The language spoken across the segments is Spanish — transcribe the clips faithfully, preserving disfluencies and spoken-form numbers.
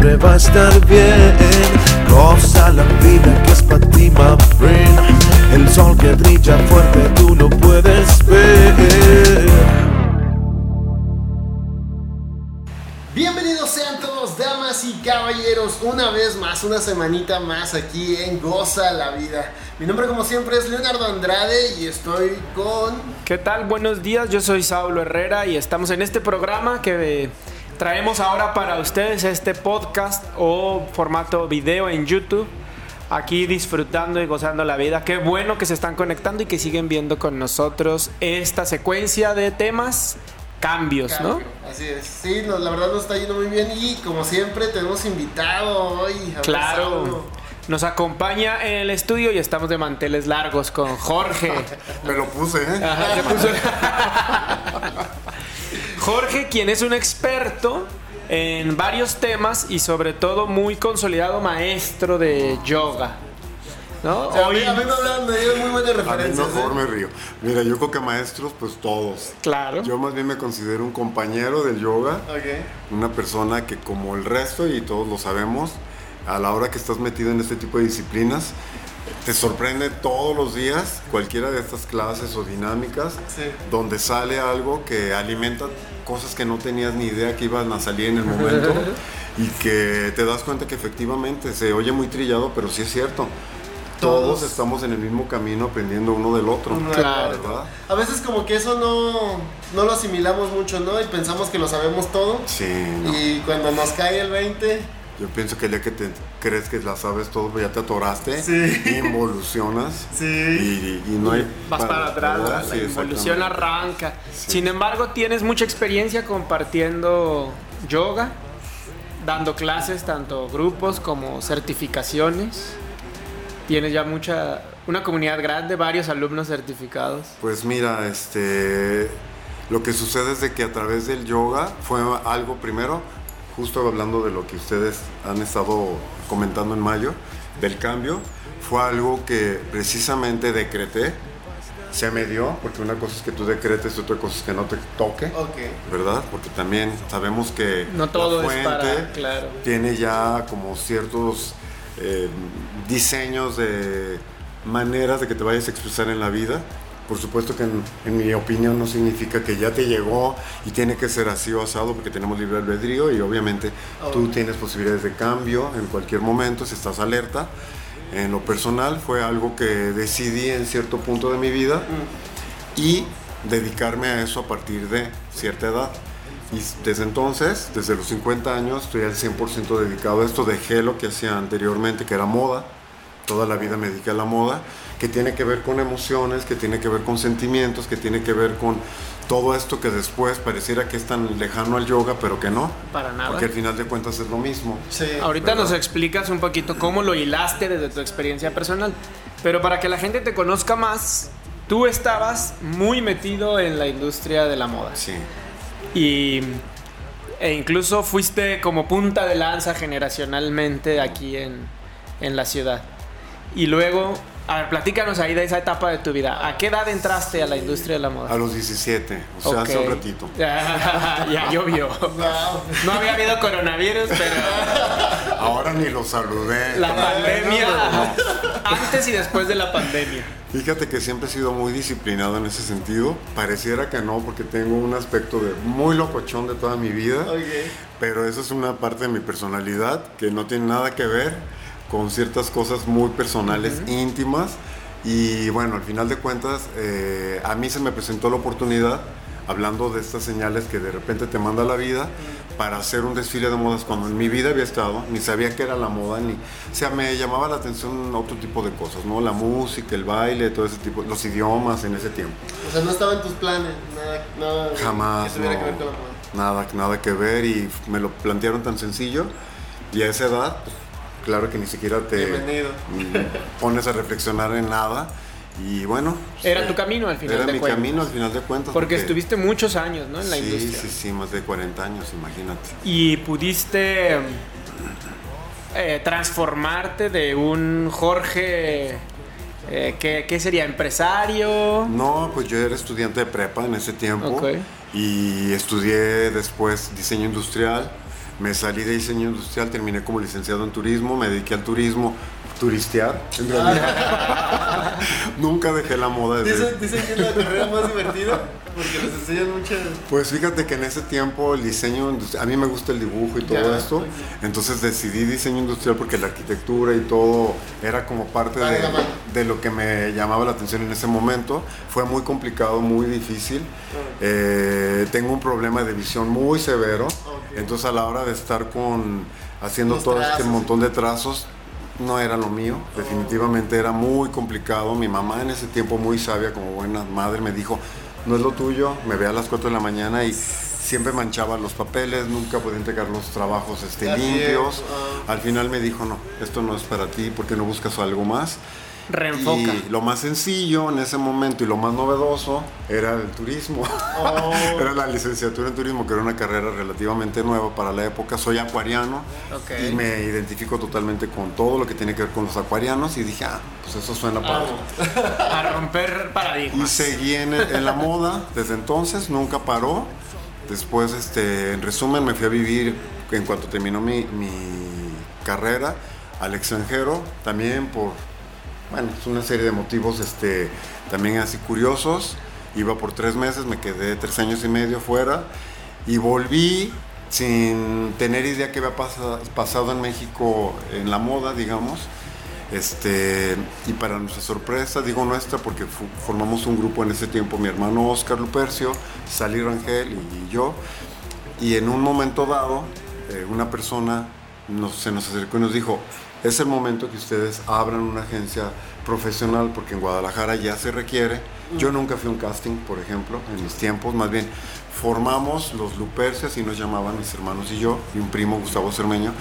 siempre va a estar bien. Goza la vida que es para ti, my friend. El sol que brilla fuerte tú no puedes ver. Bienvenidos sean todos, damas y caballeros, una vez más, una semanita más aquí en Goza la Vida. Mi nombre, como siempre, es Leonardo Andrade y estoy con... ¿Qué tal? Buenos días, yo soy Saúl Herrera y estamos en este programa que traemos ahora para ustedes, este podcast o formato video en YouTube. Aquí disfrutando y gozando la vida. Qué bueno que se están conectando y que siguen viendo con nosotros esta secuencia de temas... Cambios, Cambio, ¿no? Así es. Sí, no, la verdad nos está yendo muy bien y como siempre tenemos invitado hoy. A claro. Pasarlo. Nos acompaña en el estudio y estamos de manteles largos con Jorge. Me lo puse, ¿eh? Ajá, se puso. Jorge, quien es un experto en varios temas y sobre todo muy consolidado maestro de yoga. ¿No? O sea, hoy... A mí me hablan de muy buenas referencias. A mí mejor me río. Mira, yo creo que maestros, pues todos. Claro. Yo más bien me considero un compañero del yoga. Okay. Una persona que, como el resto, y todos lo sabemos, a la hora que estás metido en este tipo de disciplinas, te sorprende todos los días cualquiera de estas clases o dinámicas, sí, donde sale algo que alimenta cosas que no tenías ni idea que iban a salir en el momento y que te das cuenta que efectivamente se oye muy trillado, pero sí es cierto. Todos estamos en el mismo camino aprendiendo uno del otro. Claro. ¿Verdad? A veces como que eso no, no lo asimilamos mucho, ¿no? Y pensamos que lo sabemos todo. Sí. No. Y cuando nos cae el veinte... Yo pienso que el día que te crees que la sabes todo, ya te atoraste, sí, involucionas, sí, y, y no hay... Vas para, para atrás, la, sí, la involución arranca. Sí. Sin embargo, tienes mucha experiencia compartiendo yoga, dando clases, tanto grupos como certificaciones. Tienes ya mucha, una comunidad grande, varios alumnos certificados. Pues mira, este, lo que sucede es de que a través del yoga fue algo primero, justo hablando de lo que ustedes han estado comentando en mayo, del cambio, fue algo que precisamente decreté, se me dio, porque una cosa es que tú decretes, otra cosa es que no te toque, okay, ¿verdad? Porque también sabemos que no todo la fuente es para, claro, tiene ya como ciertos... Eh, diseños de maneras de que te vayas a expresar en la vida. Por supuesto que en, en mi opinión no significa que ya te llegó y tiene que ser así o asado, porque tenemos libre albedrío y obviamente oh. tú tienes posibilidades de cambio en cualquier momento si estás alerta. En lo personal fue algo que decidí en cierto punto de mi vida mm. y dedicarme a eso a partir de cierta edad. Y desde entonces, desde los cincuenta años, estoy al cien por ciento dedicado a esto. Dejé lo que hacía anteriormente, que era moda. Toda la vida me dediqué a la moda, que tiene que ver con emociones, que tiene que ver con sentimientos, que tiene que ver con todo esto que después pareciera que es tan lejano al yoga, pero que no. Para nada. Porque al final de cuentas es lo mismo. Sí. Ahorita, ¿verdad?, nos explicas un poquito cómo lo hilaste desde tu experiencia personal. Pero para que la gente te conozca más, tú estabas muy metido en la industria de la moda. Sí. Y, e incluso fuiste como punta de lanza generacionalmente aquí en, en la ciudad. Y luego, a ver, platícanos ahí de esa etapa de tu vida. ¿A qué edad entraste sí. a la industria de la moda? A los diecisiete, o sea, okay. hace un ratito. Ya, ya llovió. No. no había habido coronavirus, pero... Ahora ni lo saludé. La pandemia, antes y después de la pandemia. Fíjate que siempre he sido muy disciplinado en ese sentido. Pareciera que no, porque tengo un aspecto de muy locochón de toda mi vida. Okay. Pero eso es una parte de mi personalidad que no tiene nada que ver con ciertas cosas muy personales, uh-huh. íntimas. Y bueno, al final de cuentas, eh, a mí se me presentó la oportunidad, hablando de estas señales que de repente te manda la vida, para hacer un desfile de modas cuando en mi vida había estado, ni sabía qué era la moda, ni, o sea, me llamaba la atención otro tipo de cosas, ¿no? La música, el baile, todo ese tipo, los idiomas en ese tiempo. O sea, no estaba en tus planes, nada, nada jamás, que tuviera no, que ver con la moda. Nada, nada que ver, y me lo plantearon tan sencillo, y a esa edad, pues, claro que ni siquiera te pones a reflexionar en nada. Y bueno, pues era tu camino al final de cuentas. Era mi camino al final de cuentas. Porque, porque estuviste muchos años, ¿no?, en la sí, industria. Sí, sí, sí, más de cuarenta años, imagínate. Y pudiste eh, transformarte de un Jorge, eh, ¿qué, ¿qué sería? ¿Empresario? No, pues yo era estudiante de prepa en ese tiempo. Okay. Y estudié después diseño industrial. Me salí de diseño industrial, terminé como licenciado en turismo, me dediqué al turismo, turistear, en realidad. Nunca dejé la moda. De ¿Dicen, dicen que es la carrera más divertida porque les enseñan muchas. Pues fíjate que en ese tiempo el diseño industrial, a mí me gusta el dibujo y todo ya, esto, okay. Entonces decidí diseño industrial porque la arquitectura y todo era como parte vale, de, de lo que me llamaba la atención en ese momento. Fue muy complicado, muy difícil. Okay. Eh, tengo un problema de visión muy severo, okay. Entonces a la hora de estar con haciendo Los todo trazos, este montón de trazos, no era lo mío, definitivamente era muy complicado. Mi mamá en ese tiempo, muy sabia, como buena madre, me dijo, no es lo tuyo, me ve a las cuatro de la mañana y siempre manchaba los papeles, nunca podía entregar los trabajos este, limpios. Al final me dijo, no, esto no es para ti, ¿por qué no buscas algo más? Reenfoca. Y lo más sencillo en ese momento y lo más novedoso era el turismo. Oh. Era la licenciatura en turismo, que era una carrera relativamente nueva para la época. Soy acuariano, okay. Y me identifico totalmente con todo lo que tiene que ver con los acuarianos. Y dije, ah, pues eso suena para... Oh. A romper paradigmas. Y seguí en, en la moda desde entonces, nunca paró. Después, este, en resumen, me fui a vivir, en cuanto terminó mi, mi carrera, al extranjero, también por... Bueno, es una serie de motivos este, también así curiosos. Iba por tres meses, me quedé tres años y medio fuera y volví sin tener idea qué había pas- pasado en México en la moda, digamos. Este, y para nuestra sorpresa, digo nuestra porque fu- formamos un grupo en ese tiempo, mi hermano Oscar Lupercio, Saúl Rangel y, y yo. Y en un momento dado, eh, una persona nos, se nos acercó y nos dijo, es el momento que ustedes abran una agencia profesional porque en Guadalajara ya se requiere. Yo nunca fui a un casting, por ejemplo, en mis tiempos. Más bien, formamos los Lupercios, así nos llamaban mis hermanos y yo, y un primo, Gustavo Cermeño,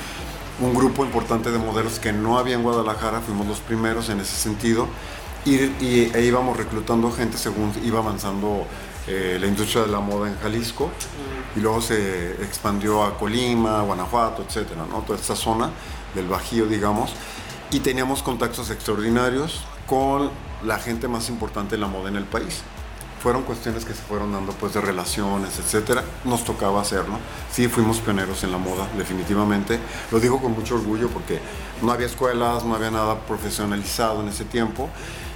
un grupo importante de modelos que no había en Guadalajara. Fuimos los primeros en ese sentido. Y, y, e íbamos reclutando gente según iba avanzando eh, la industria de la moda en Jalisco. Y luego se expandió a Colima, Guanajuato, etcétera, ¿no? Toda esta zona del Bajío, digamos, y teníamos contactos extraordinarios con la gente más importante de la moda en el país. Fueron cuestiones que se fueron dando, pues, de relaciones, etcétera. Nos tocaba hacerlo. Sí, fuimos pioneros en la moda, definitivamente. Lo digo con mucho orgullo porque no había escuelas, no había nada profesionalizado en ese tiempo.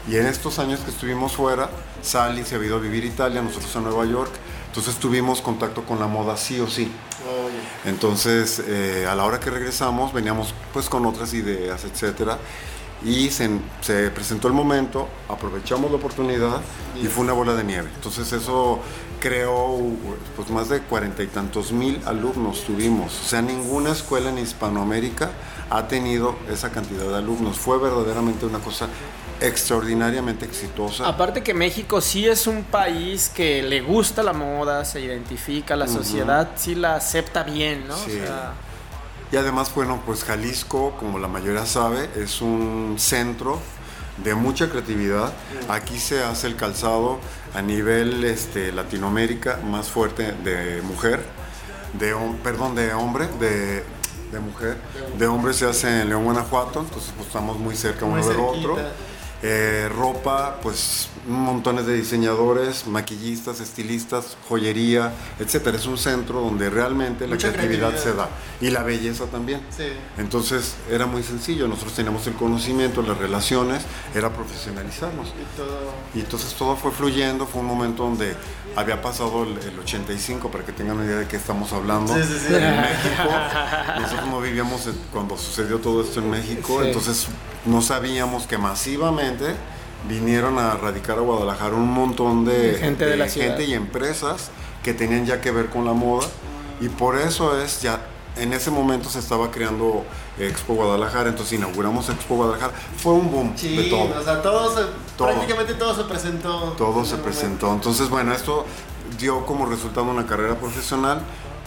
Y en estos años que estuvimos fuera, Sally se ha ido a vivir a Italia, nosotros a Nueva York. Entonces tuvimos contacto con la moda sí o sí. Entonces, eh, a la hora que regresamos, veníamos pues con otras ideas, etcétera. Y se, se presentó el momento, aprovechamos la oportunidad y fue una bola de nieve. Entonces eso creó pues, más de cuarenta y tantos mil alumnos tuvimos. O sea, ninguna escuela en Hispanoamérica ha tenido esa cantidad de alumnos. Fue verdaderamente una cosa extraordinariamente exitosa. Aparte que México sí es un país que le gusta la moda, se identifica, la uh-huh. sociedad sí la acepta bien, ¿no? Sí. O sea... Y además, bueno, pues Jalisco, como la mayoría sabe, es un centro de mucha creatividad. Aquí se hace el calzado a nivel este, Latinoamérica más fuerte de mujer, de perdón, de hombre, de, de mujer. De hombre se hace en León, Guanajuato, entonces pues, estamos muy cerca uno del otro. Eh, ropa, pues montones de diseñadores, maquillistas, estilistas, joyería, etcétera. Es un centro donde realmente la creatividad, creatividad se da y la belleza también. Sí. Entonces era muy sencillo, nosotros teníamos el conocimiento, las relaciones, era profesionalizarnos. Y, todo... y entonces todo fue fluyendo, fue un momento donde había pasado el, el ochenta y cinco, para que tengan una idea de qué estamos hablando, sí, sí, sí. En México. Nosotros no vivíamos cuando sucedió todo esto en México, sí. Entonces no sabíamos que masivamente vinieron a radicar a Guadalajara un montón de, de gente, de, de la gente y empresas que tenían ya que ver con la moda, y por eso es ya en ese momento se estaba creando Expo Guadalajara, entonces inauguramos Expo Guadalajara, fue un boom, sí, de todo. O sea, todo, se, todo, prácticamente todo se presentó. Todo se presentó, entonces bueno, esto dio como resultado una carrera profesional.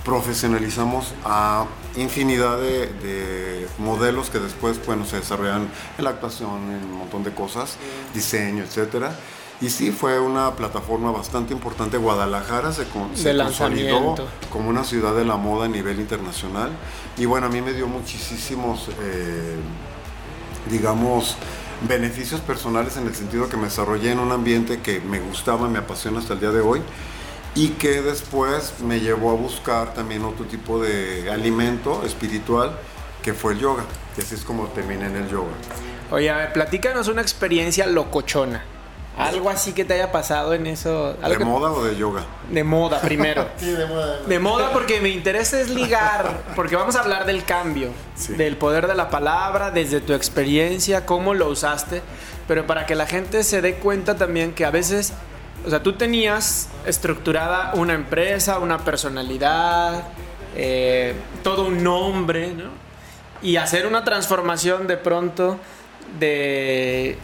Profesionalizamos a infinidad de, de modelos que después, bueno, se desarrollan en la actuación, en un montón de cosas, diseño, etcétera. Y sí, fue una plataforma bastante importante. Guadalajara se, con, se consolidó como una ciudad de la moda a nivel internacional. Y bueno, a mí me dio muchísimos, eh, digamos, beneficios personales en el sentido que me desarrollé en un ambiente que me gustaba, me apasiona hasta el día de hoy. y que después me llevó a buscar también otro tipo de alimento espiritual que fue el yoga, que así es como terminé en el yoga. Oye, a ver, platícanos una experiencia locochona, algo así que te haya pasado en eso. ¿De que... moda o de yoga? De moda primero. Sí, de moda. De moda porque me interesa es ligar, porque vamos a hablar del cambio, sí, del poder de la palabra, desde tu experiencia, cómo lo usaste, pero para que la gente se dé cuenta también que a veces... O sea, tú tenías estructurada una empresa, una personalidad, eh, todo un nombre, ¿no? Y hacer una transformación de pronto de...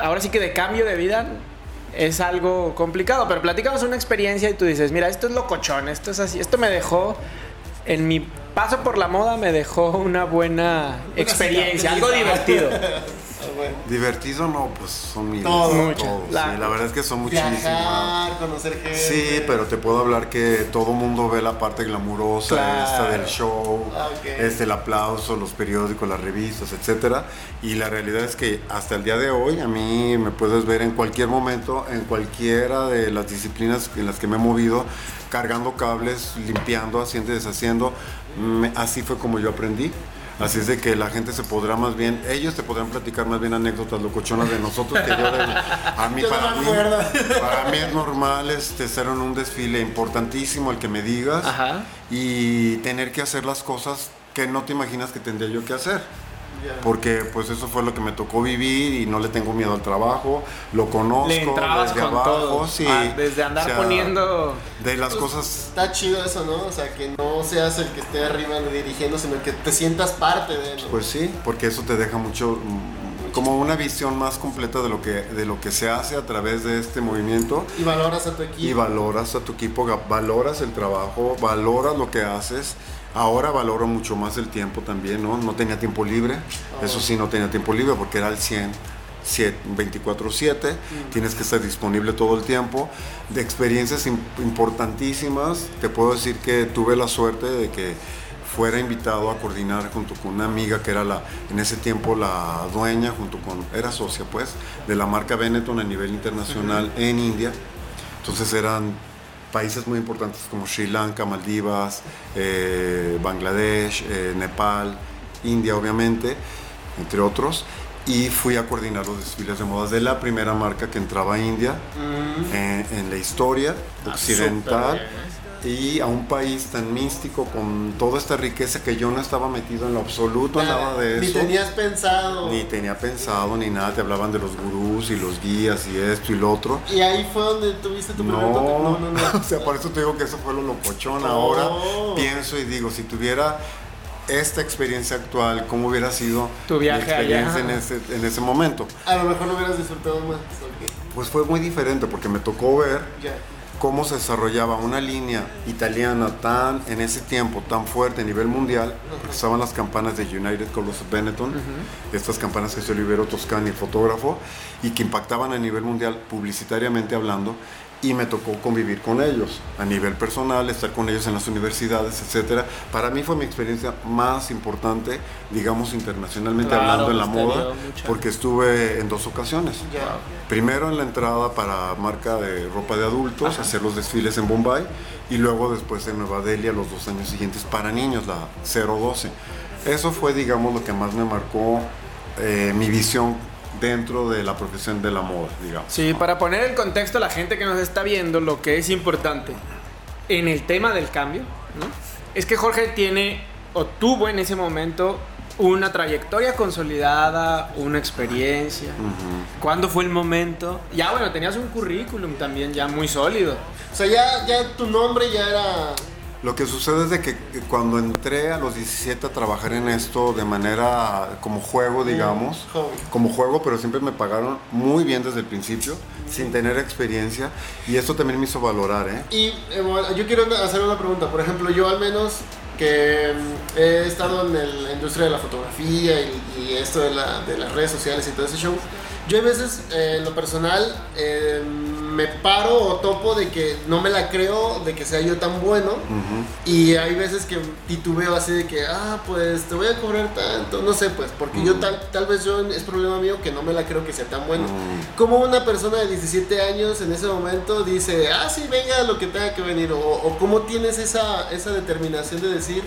Ahora sí que de cambio de vida es algo complicado, pero platicamos una experiencia y tú dices, mira, esto es locochón, esto es así, esto me dejó... En mi paso por la moda me dejó una buena experiencia, algo divertido. Divertido no, pues son miles. Todo, mucho. Todos, la, sí, la verdad es que son muchísimas. Viajar, conocer gente. Sí, pero te puedo hablar que todo mundo ve la parte glamurosa, claro, esta del show, okay, este, el aplauso, los periódicos, las revistas, etcétera. Y la realidad es que hasta el día de hoy a mí me puedes ver en cualquier momento, en cualquiera de las disciplinas en las que me he movido, cargando cables, limpiando, haciendo y deshaciendo. Así fue como yo aprendí. Así es de que la gente se podrá más bien, ellos te podrán platicar más bien anécdotas locochonas de nosotros que yo de, a mí, yo para, no mí para mí es normal este, ser en un desfile importantísimo el que me digas. Ajá. Y tener que hacer las cosas que no te imaginas que tendría yo que hacer. Porque pues eso fue lo que me tocó vivir y no le tengo miedo al trabajo, lo conozco desde con abajo, sí, ah, desde andar, o sea, poniendo de las pues, cosas. Está chido eso, ¿no? O sea, que no seas el que esté arriba dirigiendo, sino que te sientas parte de él, ¿no? Pues sí, porque eso te deja mucho como una visión más completa de lo que de lo que se hace a través de este movimiento. Y valoras a tu equipo. Y valoras a tu equipo, valoras el trabajo, valoras lo que haces. Ahora valoro mucho más el tiempo también, ¿no? No tenía tiempo libre, oh. Eso sí, no tenía tiempo libre porque era al cien, veinticuatro siete, mm. Tienes que estar disponible todo el tiempo. De experiencias importantísimas, te puedo decir que tuve la suerte de que fuera invitado a coordinar junto con una amiga que era la, en ese tiempo la dueña, junto con, era socia pues, de la marca Benetton a nivel internacional, uh-huh, en India. Entonces eran... países muy importantes como Sri Lanka, Maldivas, eh, Bangladesh, eh, Nepal, India obviamente, entre otros. Y fui a coordinar los desfiles de modas de la primera marca que entraba a India, mm, en, en la historia occidental, ah, y a un país tan místico con toda esta riqueza que yo no estaba metido en lo absoluto, nada, nada de eso. Ni tenías pensado. Ni tenía pensado, ni nada. Te hablaban de los gurús y los guías y esto y lo otro. ¿Y ahí fue donde tuviste tu primer contacto? No, no, no. O sea, por eso te digo que eso fue lo locochón. Oh. Ahora pienso y digo, si tuviera esta experiencia actual, ¿cómo hubiera sido tu viaje mi experiencia allá en ese, en ese momento? A lo mejor lo hubieras disfrutado más. Okay. Pues fue muy diferente porque me tocó ver... Yeah. Cómo se desarrollaba una línea italiana tan, en ese tiempo, tan fuerte a nivel mundial, porque usaban las campanas de United Colors Benetton, uh-huh, estas campanas que hizo Oliviero Toscani, fotógrafo, y que impactaban a nivel mundial publicitariamente hablando, y me tocó convivir con ellos a nivel personal, estar con ellos en las universidades, etcétera. Para mí fue mi experiencia más importante, digamos internacionalmente, claro, hablando en la moda, porque estuve en dos ocasiones. Yeah. Primero en la entrada para marca de ropa de adultos, ajá, hacer los desfiles en Bombay, y luego después en Nueva Delhi a los dos años siguientes para niños, la doce. Eso fue, digamos, lo que más me marcó eh, mi visión dentro de la profesión de la moda, digamos. Sí, ¿no? Para poner en contexto a la gente que nos está viendo, lo que es importante en el tema del cambio, ¿no? Es que Jorge tiene, o tuvo en ese momento, una trayectoria consolidada, una experiencia. Uh-huh. ¿Cuándo fue el momento? Ya, bueno, tenías un currículum también ya muy sólido. O sea, ya, ya tu nombre ya era... Lo que sucede es de que cuando entré a los diecisiete a trabajar en esto de manera como juego, digamos, como juego, pero siempre me pagaron muy bien desde el principio, sí, sin tener experiencia, y esto también me hizo valorar, ¿eh? Y eh, bueno, yo quiero hacer una pregunta, por ejemplo, yo al menos que he estado en el, la industria de la fotografía y, y esto de, la, de las redes sociales y todo ese show, yo a veces, eh, en lo personal, eh, me paro o topo de que no me la creo, de que sea yo tan bueno. Uh-huh. Y hay veces que titubeo así de que, ah, pues te voy a cobrar tanto, no sé, pues, porque uh-huh. yo tal, tal vez yo, es problema mío que no me la creo que sea tan bueno. Uh-huh. Como una persona de diecisiete años en ese momento dice, ah, sí, venga lo que tenga que venir, o, o cómo tienes esa, esa determinación de decir,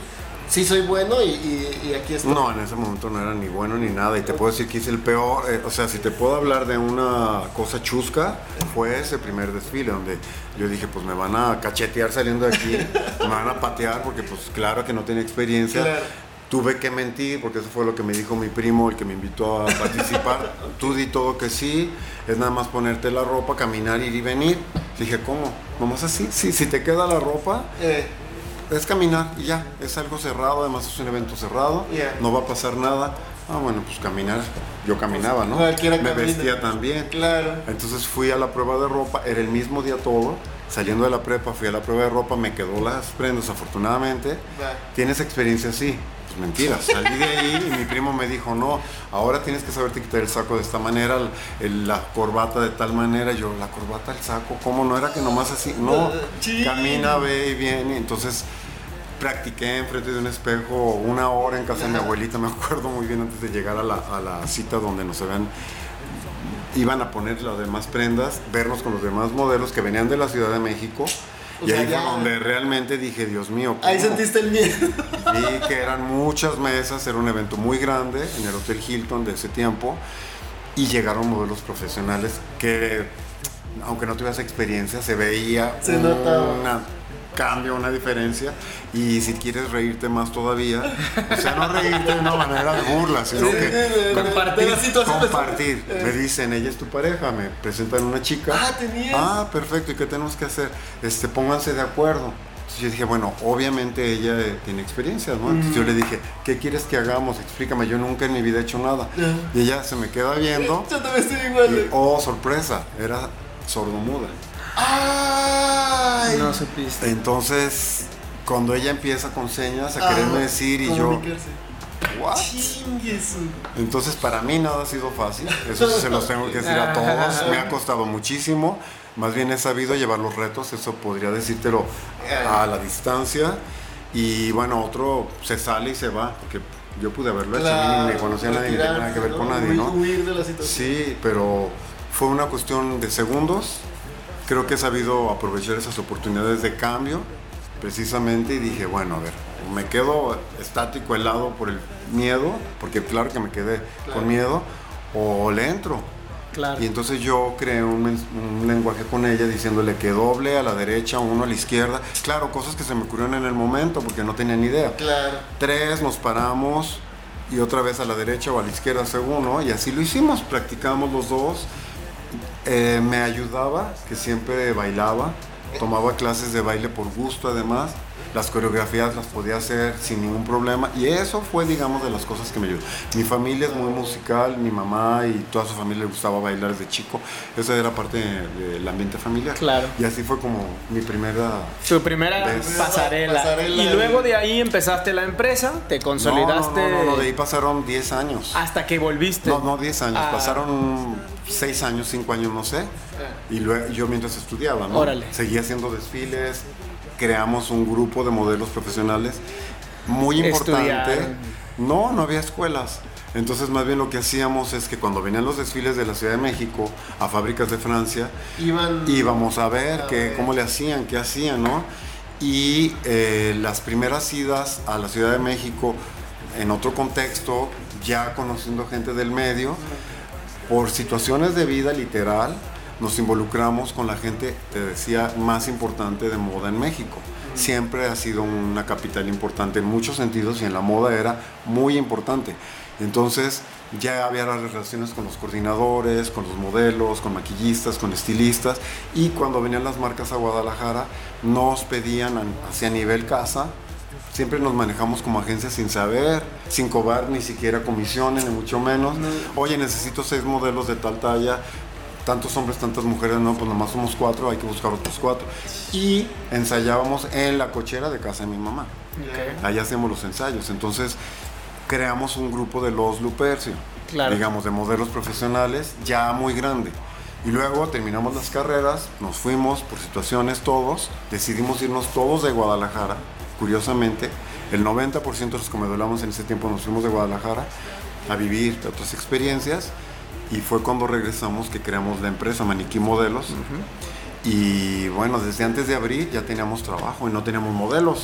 sí soy bueno y, y, y aquí estoy. No, en ese momento no era ni bueno ni nada. Y te puedo decir que hice el peor, eh, o sea, si te puedo hablar de una cosa chusca, fue ese primer desfile donde yo dije, pues me van a cachetear saliendo de aquí, me van a patear porque pues claro que no tenía experiencia. Claro. Tuve que mentir porque eso fue lo que me dijo mi primo, el que me invitó a participar. Tú di todo que sí, es nada más ponerte la ropa, caminar, ir y venir. Dije, ¿cómo? ¿Nomás así? Sí, si te queda la ropa... Eh. Es caminar y ya, es algo cerrado, además es un evento cerrado, yeah. no va a pasar nada. Ah, bueno, pues caminar, yo caminaba, ¿no? Cualquiera me camina. Vestía también. Claro. Entonces fui a la prueba de ropa, era el mismo día todo, saliendo de la prepa fui a la prueba de ropa, me quedó las prendas, afortunadamente. Right. ¿Tienes experiencia así? Pues mentiras, salí de ahí y mi primo me dijo, no, ahora tienes que saberte quitar el saco de esta manera, el, el, la corbata de tal manera. Yo, la corbata, el saco, ¿cómo? No era que nomás así, no, uh, camina, ve y viene. Entonces practiqué enfrente de un espejo una hora en casa de mi abuelita, me acuerdo muy bien, antes de llegar a la, a la cita donde nos habían, iban a poner las demás prendas, vernos con los demás modelos que venían de la Ciudad de México. O y sea, ahí fue donde realmente dije, Dios mío, ¿cómo? Ahí sentiste el miedo. Vi que eran muchas mesas, era un evento muy grande en el Hotel Hilton de ese tiempo y llegaron modelos profesionales que, aunque no tuvieras experiencia, se veía se un una, cambio, una diferencia. Y si quieres reírte más todavía, o sea, no reírte de una manera de burla, sino que compartir, compartir. Me dicen, ella es tu pareja, me presentan una chica. Ah, tenías. Ah, perfecto, ¿y qué tenemos que hacer? Este, pónganse de acuerdo. Entonces yo dije, bueno, obviamente ella eh, tiene experiencia, ¿no? Entonces yo le dije, ¿qué quieres que hagamos? Explícame, yo nunca en mi vida he hecho nada. Y ella se me queda viendo. Yo también estoy igual. Y, oh, sorpresa, era sordomuda. ¡Ay! No supiste. Entonces, cuando ella empieza con señas a ah, quererme decir y yo... ¿What? Entonces, para mí nada ha sido fácil. Eso sí se los tengo que decir a todos. Me ha costado muchísimo. Más bien he sabido llevar los retos. Eso podría decírtelo a la distancia. Y bueno, otro se sale y se va. Porque yo pude haberlo claro, hecho. Ni conocía a nadie, ni tenía nada que ver con nadie, ¿no? Huir de la situación. Sí, pero fue una cuestión de segundos. Creo que he sabido aprovechar esas oportunidades de cambio, precisamente, y dije, bueno, a ver, me quedo estático, helado por el miedo, porque claro que me quedé claro. con miedo, o le entro. Claro. Y entonces yo creé un, un lenguaje con ella diciéndole que doble a la derecha, uno a la izquierda. Claro, cosas que se me ocurrieron en el momento, porque no tenía ni idea. Claro. Tres, nos paramos, y otra vez a la derecha o a la izquierda, según, ¿no? Y así lo hicimos, practicamos los dos. Eh, me ayudaba, que siempre bailaba, tomaba clases de baile por gusto además, las coreografías las podía hacer sin ningún problema y eso fue, digamos, de las cosas que me ayudó. Mi familia es muy musical, mi mamá y toda su familia le gustaba bailar desde chico, eso era parte del ambiente familiar. Claro. Y así fue como mi primera... Su primera pasarela. pasarela. Y luego de ahí empezaste la empresa, te consolidaste... No, no, no, no, no de ahí pasaron diez años. ¿Hasta que volviste? No, no, diez años, ah. pasaron... Seis años, cinco años, no sé. Y luego, yo mientras estudiaba, ¿no? Órale. Seguía haciendo desfiles, creamos un grupo de modelos profesionales muy importante. Estudiar. No, no había escuelas. Entonces, más bien lo que hacíamos es que cuando venían los desfiles de la Ciudad de México a fábricas de Francia, Iban, íbamos a ver, a que, ver cómo le hacían, qué hacían, ¿no? Y eh, las primeras idas a la Ciudad de México en otro contexto, ya conociendo gente del medio. Por situaciones de vida, literal, nos involucramos con la gente, te decía, más importante de moda en México. Siempre ha sido una capital importante en muchos sentidos y en la moda era muy importante. Entonces, ya había las relaciones con los coordinadores, con los modelos, con maquillistas, con estilistas. Y cuando venían las marcas a Guadalajara, nos pedían hacia nivel casa. Siempre nos manejamos como agencia sin saber, sin cobrar ni siquiera comisiones, ni mucho menos. No. Oye, necesito seis modelos de tal talla, tantos hombres, tantas mujeres, no, pues nomás somos cuatro, hay que buscar otros cuatro. Y ensayábamos en la cochera de casa de mi mamá. Okay. Allá hacíamos los ensayos. Entonces creamos un grupo de los Lupercio, claro. digamos, de modelos profesionales ya muy grande. Y luego terminamos las carreras, nos fuimos por situaciones todos, decidimos irnos todos de Guadalajara, curiosamente. El noventa por ciento de los que me duelamos en ese tiempo nos fuimos de Guadalajara a vivir otras experiencias, y fue cuando regresamos que creamos la empresa Maniquí Modelos. Uh-huh. Y bueno, desde antes de abrir ya teníamos trabajo y no teníamos modelos,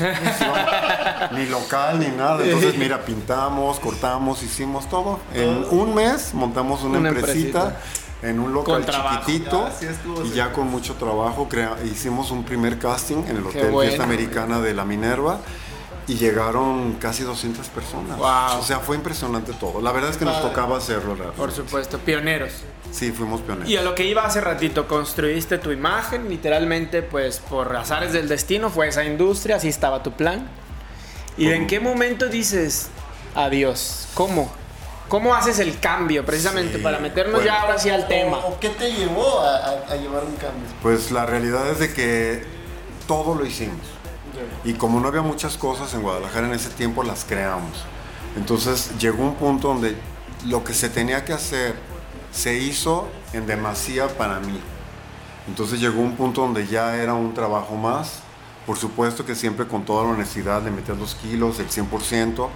ni local ni nada. Entonces, mira, pintamos, cortamos, hicimos todo. En un mes montamos una, una empresita, empresita en un local chiquitito, ya, estuvo, y sí. ya con mucho trabajo crea- hicimos un primer casting en el Hotel bueno, Fiesta Americana de la Minerva. Y llegaron casi doscientas personas. Wow. O sea, fue impresionante todo. La verdad es que nos tocaba hacerlo realmente. Por supuesto, pioneros. Sí, fuimos pioneros. Y a lo que iba hace ratito, construiste tu imagen, literalmente, pues por azares del destino, fue esa industria, así estaba tu plan. ¿Y uh-huh. en qué momento dices adiós? ¿Cómo? ¿Cómo haces el cambio, precisamente, sí, para meternos bueno, ya ahora sí al tema? ¿O qué te llevó a, a, a llevar un cambio? Pues la realidad es de que todo lo hicimos. Y como no había muchas cosas en Guadalajara en ese tiempo, las creamos. Entonces llegó un punto donde lo que se tenía que hacer se hizo en demasía para mí. Entonces llegó un punto donde ya era un trabajo más. Por supuesto que siempre con toda la honestidad le metía los kilos, el cien por ciento,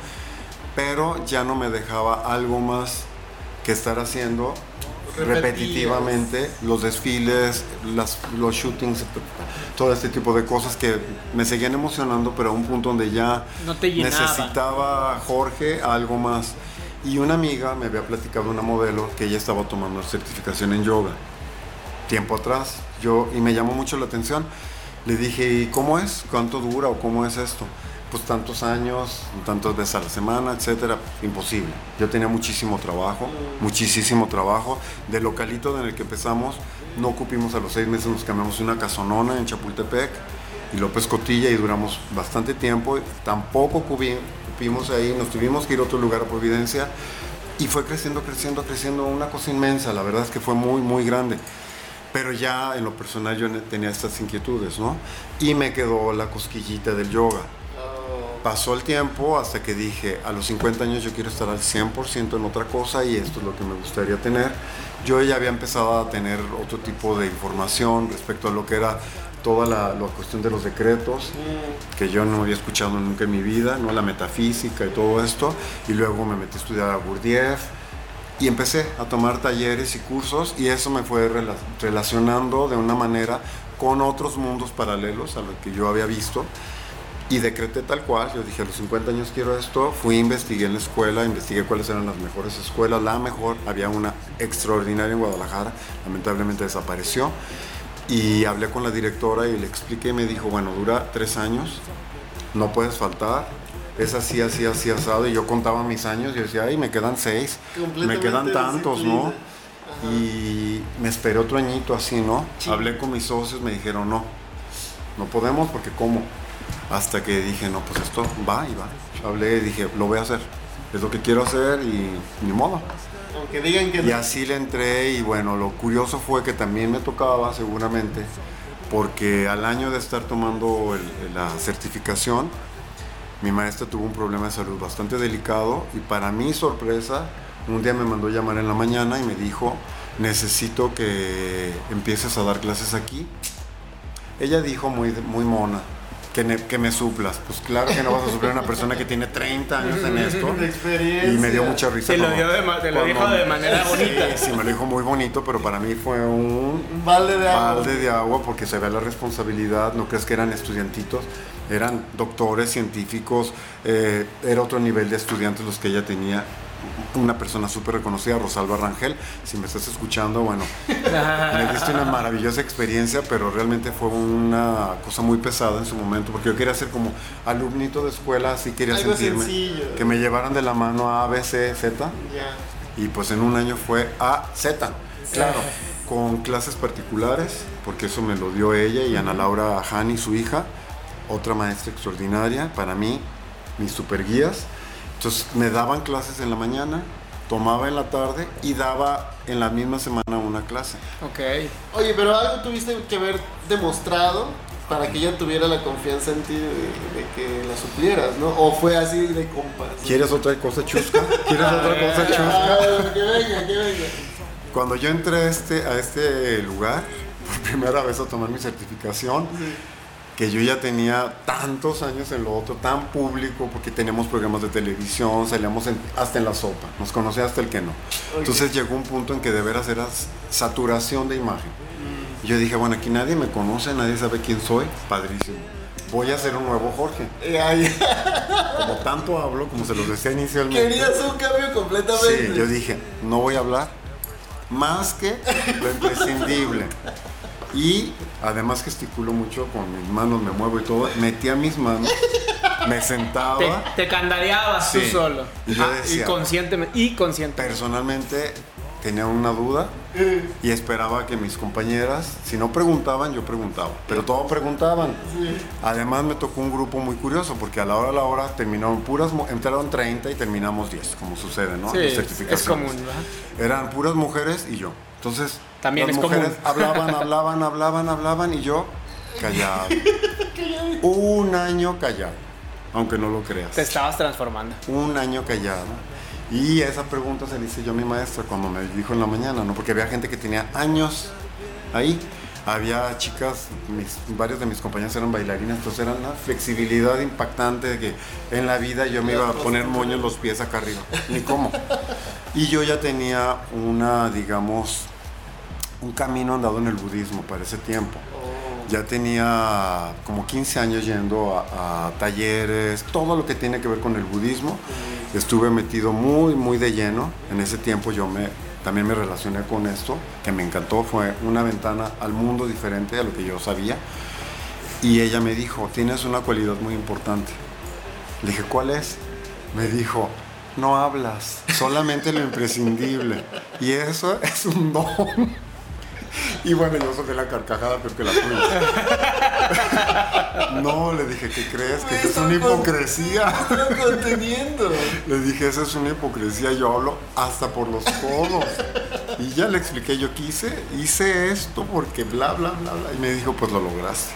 pero ya no me dejaba algo más que estar haciendo repetitivamente los desfiles, las, los shootings, todo este tipo de cosas que me seguían emocionando, pero a un punto donde ya no te llenaba. Necesitaba Jorge algo más. Y una amiga me había platicado, una modelo, que ella estaba tomando certificación en yoga tiempo atrás, yo, y me llamó mucho la atención. Le dije, ¿y cómo es? ¿Cuánto dura o cómo es esto? Pues tantos años, tantas veces a la semana, etcétera. Imposible. Yo tenía muchísimo trabajo, muchísimo trabajo. Del localito en el que empezamos, no ocupimos a los seis meses, nos cambiamos una casonona en Chapultepec y López Cotilla y duramos bastante tiempo. Tampoco cubimos ahí, nos tuvimos que ir a otro lugar, a Providencia, y fue creciendo, creciendo, creciendo, una cosa inmensa. La verdad es que fue muy, muy grande. Pero ya en lo personal yo tenía estas inquietudes, ¿no? Y me quedó la cosquillita del yoga. Pasó el tiempo hasta que dije, a los cincuenta años yo quiero estar al cien por ciento en otra cosa y esto es lo que me gustaría tener. Yo ya había empezado a tener otro tipo de información respecto a lo que era toda la, la cuestión de los decretos, que yo no había escuchado nunca en mi vida, ¿no? La metafísica y todo esto. Y luego me metí a estudiar a Gurdjieff y empecé a tomar talleres y cursos, y eso me fue rela- relacionando de una manera con otros mundos paralelos a los que yo había visto. Y decreté tal cual, yo dije, a los cincuenta años quiero esto. Fui, investigué en la escuela, investigué cuáles eran las mejores escuelas, la mejor. Había una extraordinaria en Guadalajara, lamentablemente desapareció. Y hablé con la directora y le expliqué y me dijo, bueno, dura tres años, no puedes faltar. Es así, así, así, asado. Y yo contaba mis años y decía, ay, me quedan seis, me quedan tantos, ¿no? Ajá. Y me esperé otro añito así, ¿no? Sí. Hablé con mis socios, me dijeron, no, no podemos porque ¿cómo? Hasta que dije, no, pues esto va y va. Hablé y dije, lo voy a hacer. Es lo que quiero hacer y ni modo. Aunque digan que... Y así le entré, y bueno, lo curioso fue que también me tocaba seguramente, porque al año de estar tomando el, la certificación, mi maestra tuvo un problema de salud bastante delicado, y para mi sorpresa, un día me mandó llamar en la mañana y me dijo, necesito que empieces a dar clases aquí. Ella dijo muy, muy mona, Que me, que me suplas. Pues claro que no vas a suplir a una persona que tiene treinta años en esto. Y me dio mucha risa. Te lo, dio de ma- te lo dijo de manera sí, bonita. Sí, me lo dijo muy bonito, pero para mí fue un, un balde, de, balde agua. de agua, porque se ve la responsabilidad. No crees que eran estudiantitos, eran doctores, científicos, eh, era otro nivel de estudiantes los que ella tenía. Una persona súper reconocida, Rosalba Rangel, si me estás escuchando, bueno, me diste una maravillosa experiencia, pero realmente fue una cosa muy pesada en su momento, porque yo quería ser como alumnito de escuela, así quería algo sentirme, sencillo, que me llevaran de la mano a, B, C, Z, yeah. Y pues en un año fue A, Z, claro, con clases particulares, porque eso me lo dio ella y Ana Laura Hani, su hija, otra maestra extraordinaria, para mí, mis super guías. Entonces me daban clases en la mañana, tomaba en la tarde y daba en la misma semana una clase. Ok. Oye, pero algo tuviste que haber demostrado para que ella tuviera la confianza en ti de, de que la suplieras, ¿no? ¿O fue así de compas? ¿Quieres otra cosa chusca? ¿Quieres otra cosa chusca? Que venga, que venga. Cuando yo entré a este, a este lugar, por primera vez a tomar mi certificación, sí. que yo ya tenía tantos años en lo otro, tan público, porque teníamos programas de televisión, salíamos en, hasta en la sopa, nos conocía hasta el que no. Okay. Entonces llegó un punto en que de veras era saturación de imagen. Mm. Yo dije, bueno, aquí nadie me conoce, nadie sabe quién soy, padrísimo. Voy a ser un nuevo Jorge. Como tanto hablo, como se los decía inicialmente. Querías un cambio completamente. Sí, yo dije, no voy a hablar más que lo imprescindible. Y además gesticulo mucho con mis manos, me muevo y todo. Metía mis manos, me sentaba. Te, te candareabas sí. tú solo. Y yo decía, inconscientemente. Ah, inconscientemente. Personalmente tenía una duda y esperaba que mis compañeras, si no preguntaban, yo preguntaba. Pero todos preguntaban. Sí. Además me tocó un grupo muy curioso porque a la hora a la hora terminaron puras, entraron treinta y terminamos diez, como sucede, ¿no? Sí, es común, ¿verdad? Eran puras mujeres y yo. Entonces, también las mujeres común. hablaban, hablaban, hablaban, hablaban y yo callado. Un año callado, aunque no lo creas. Te estabas transformando. Un año callado. Y esa pregunta se le hice yo a mi maestra cuando me dijo en la mañana, ¿no? Porque había gente que tenía años ahí. Había chicas, mis, varios de mis compañeros eran bailarinas, entonces era una flexibilidad impactante de que en la vida yo me iba a poner moño en los pies acá arriba, ni cómo. Y yo ya tenía una, digamos, un camino andado en el budismo para ese tiempo. Ya tenía como quince años yendo a, a talleres, todo lo que tiene que ver con el budismo. Estuve metido muy, muy de lleno. En ese tiempo yo me... También me relacioné con esto, que me encantó, fue una ventana al mundo diferente a lo que yo sabía. Y ella me dijo, tienes una cualidad muy importante. Le dije, ¿cuál es? Me dijo, no hablas, solamente lo imprescindible. Y eso es un don. Y bueno, yo solté la carcajada porque la puse. No, le dije, ¿qué crees? Que es una hipocresía. Conteniendo. Le dije, esa es una hipocresía, yo hablo hasta por los codos. Y ya le expliqué, yo quise, hice esto porque bla, bla, bla, bla. Y me dijo, pues lo lograste.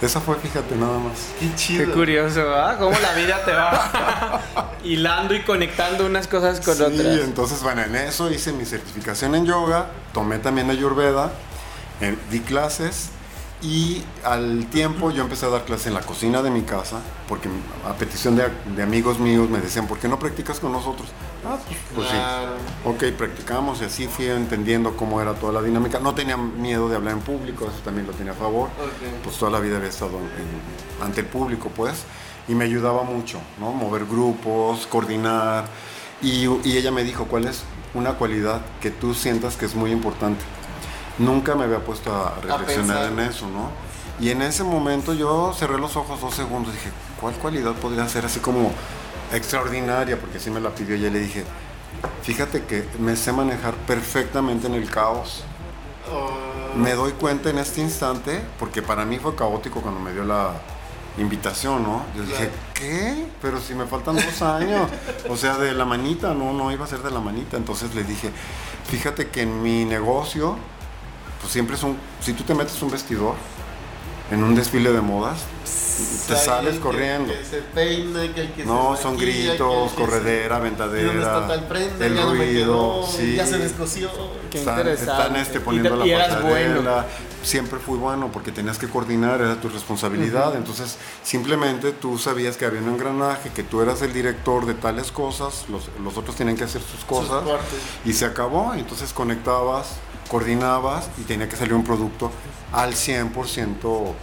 Esa fue, fíjate, nada más. Qué chido. Qué curioso, ¿verdad? Cómo la vida te va hilando y conectando unas cosas con sí, otras. Sí, entonces, bueno, en eso hice mi certificación en yoga, tomé también ayurveda, eh, di clases y al tiempo yo empecé a dar clases en la cocina de mi casa porque a petición de, de amigos míos me decían, ¿por qué no practicas con nosotros? Ah, pues, pues claro. sí. Ok, practicamos y así fui entendiendo cómo era toda la dinámica. No tenía miedo de hablar en público, eso también lo tenía a favor. Okay. Pues toda la vida había estado en, ante el público, pues. Y me ayudaba mucho, ¿no? Mover grupos, coordinar. Y, y ella me dijo, ¿cuál es una cualidad que tú sientas que es muy importante? Nunca me había puesto a reflexionar a en eso, ¿no? Y en ese momento yo cerré los ojos dos segundos y dije, ¿cuál cualidad podría ser así como... extraordinaria, porque sí me la pidió y le dije, fíjate que me sé manejar perfectamente en el caos. Oh. Me doy cuenta en este instante, porque para mí fue caótico cuando me dio la invitación, ¿no? Yo claro. dije, ¿qué? Pero si me faltan dos años, o sea, de la manita, no, no iba a ser de la manita. Entonces le dije, fíjate que en mi negocio, pues siempre es un, si tú te metes un vestidor, en un desfile de modas, te sales corriendo. Que se peine, que el que no, se son maquilla, gritos, que el que corredera, se... aventadera, no está tal prenda, el ya ruido, no quedó, sí. ya se descoció. Qué están, interesante. Están este, poniendo y te, la pasarela. Bueno. Siempre fui bueno porque tenías que coordinar, era tu responsabilidad. Uh-huh. Entonces, simplemente tú sabías que había un engranaje, que tú eras el director de tales cosas, los, los otros tenían que hacer sus cosas sus y se acabó. Entonces conectabas, coordinabas y tenía que salir un producto al cien por ciento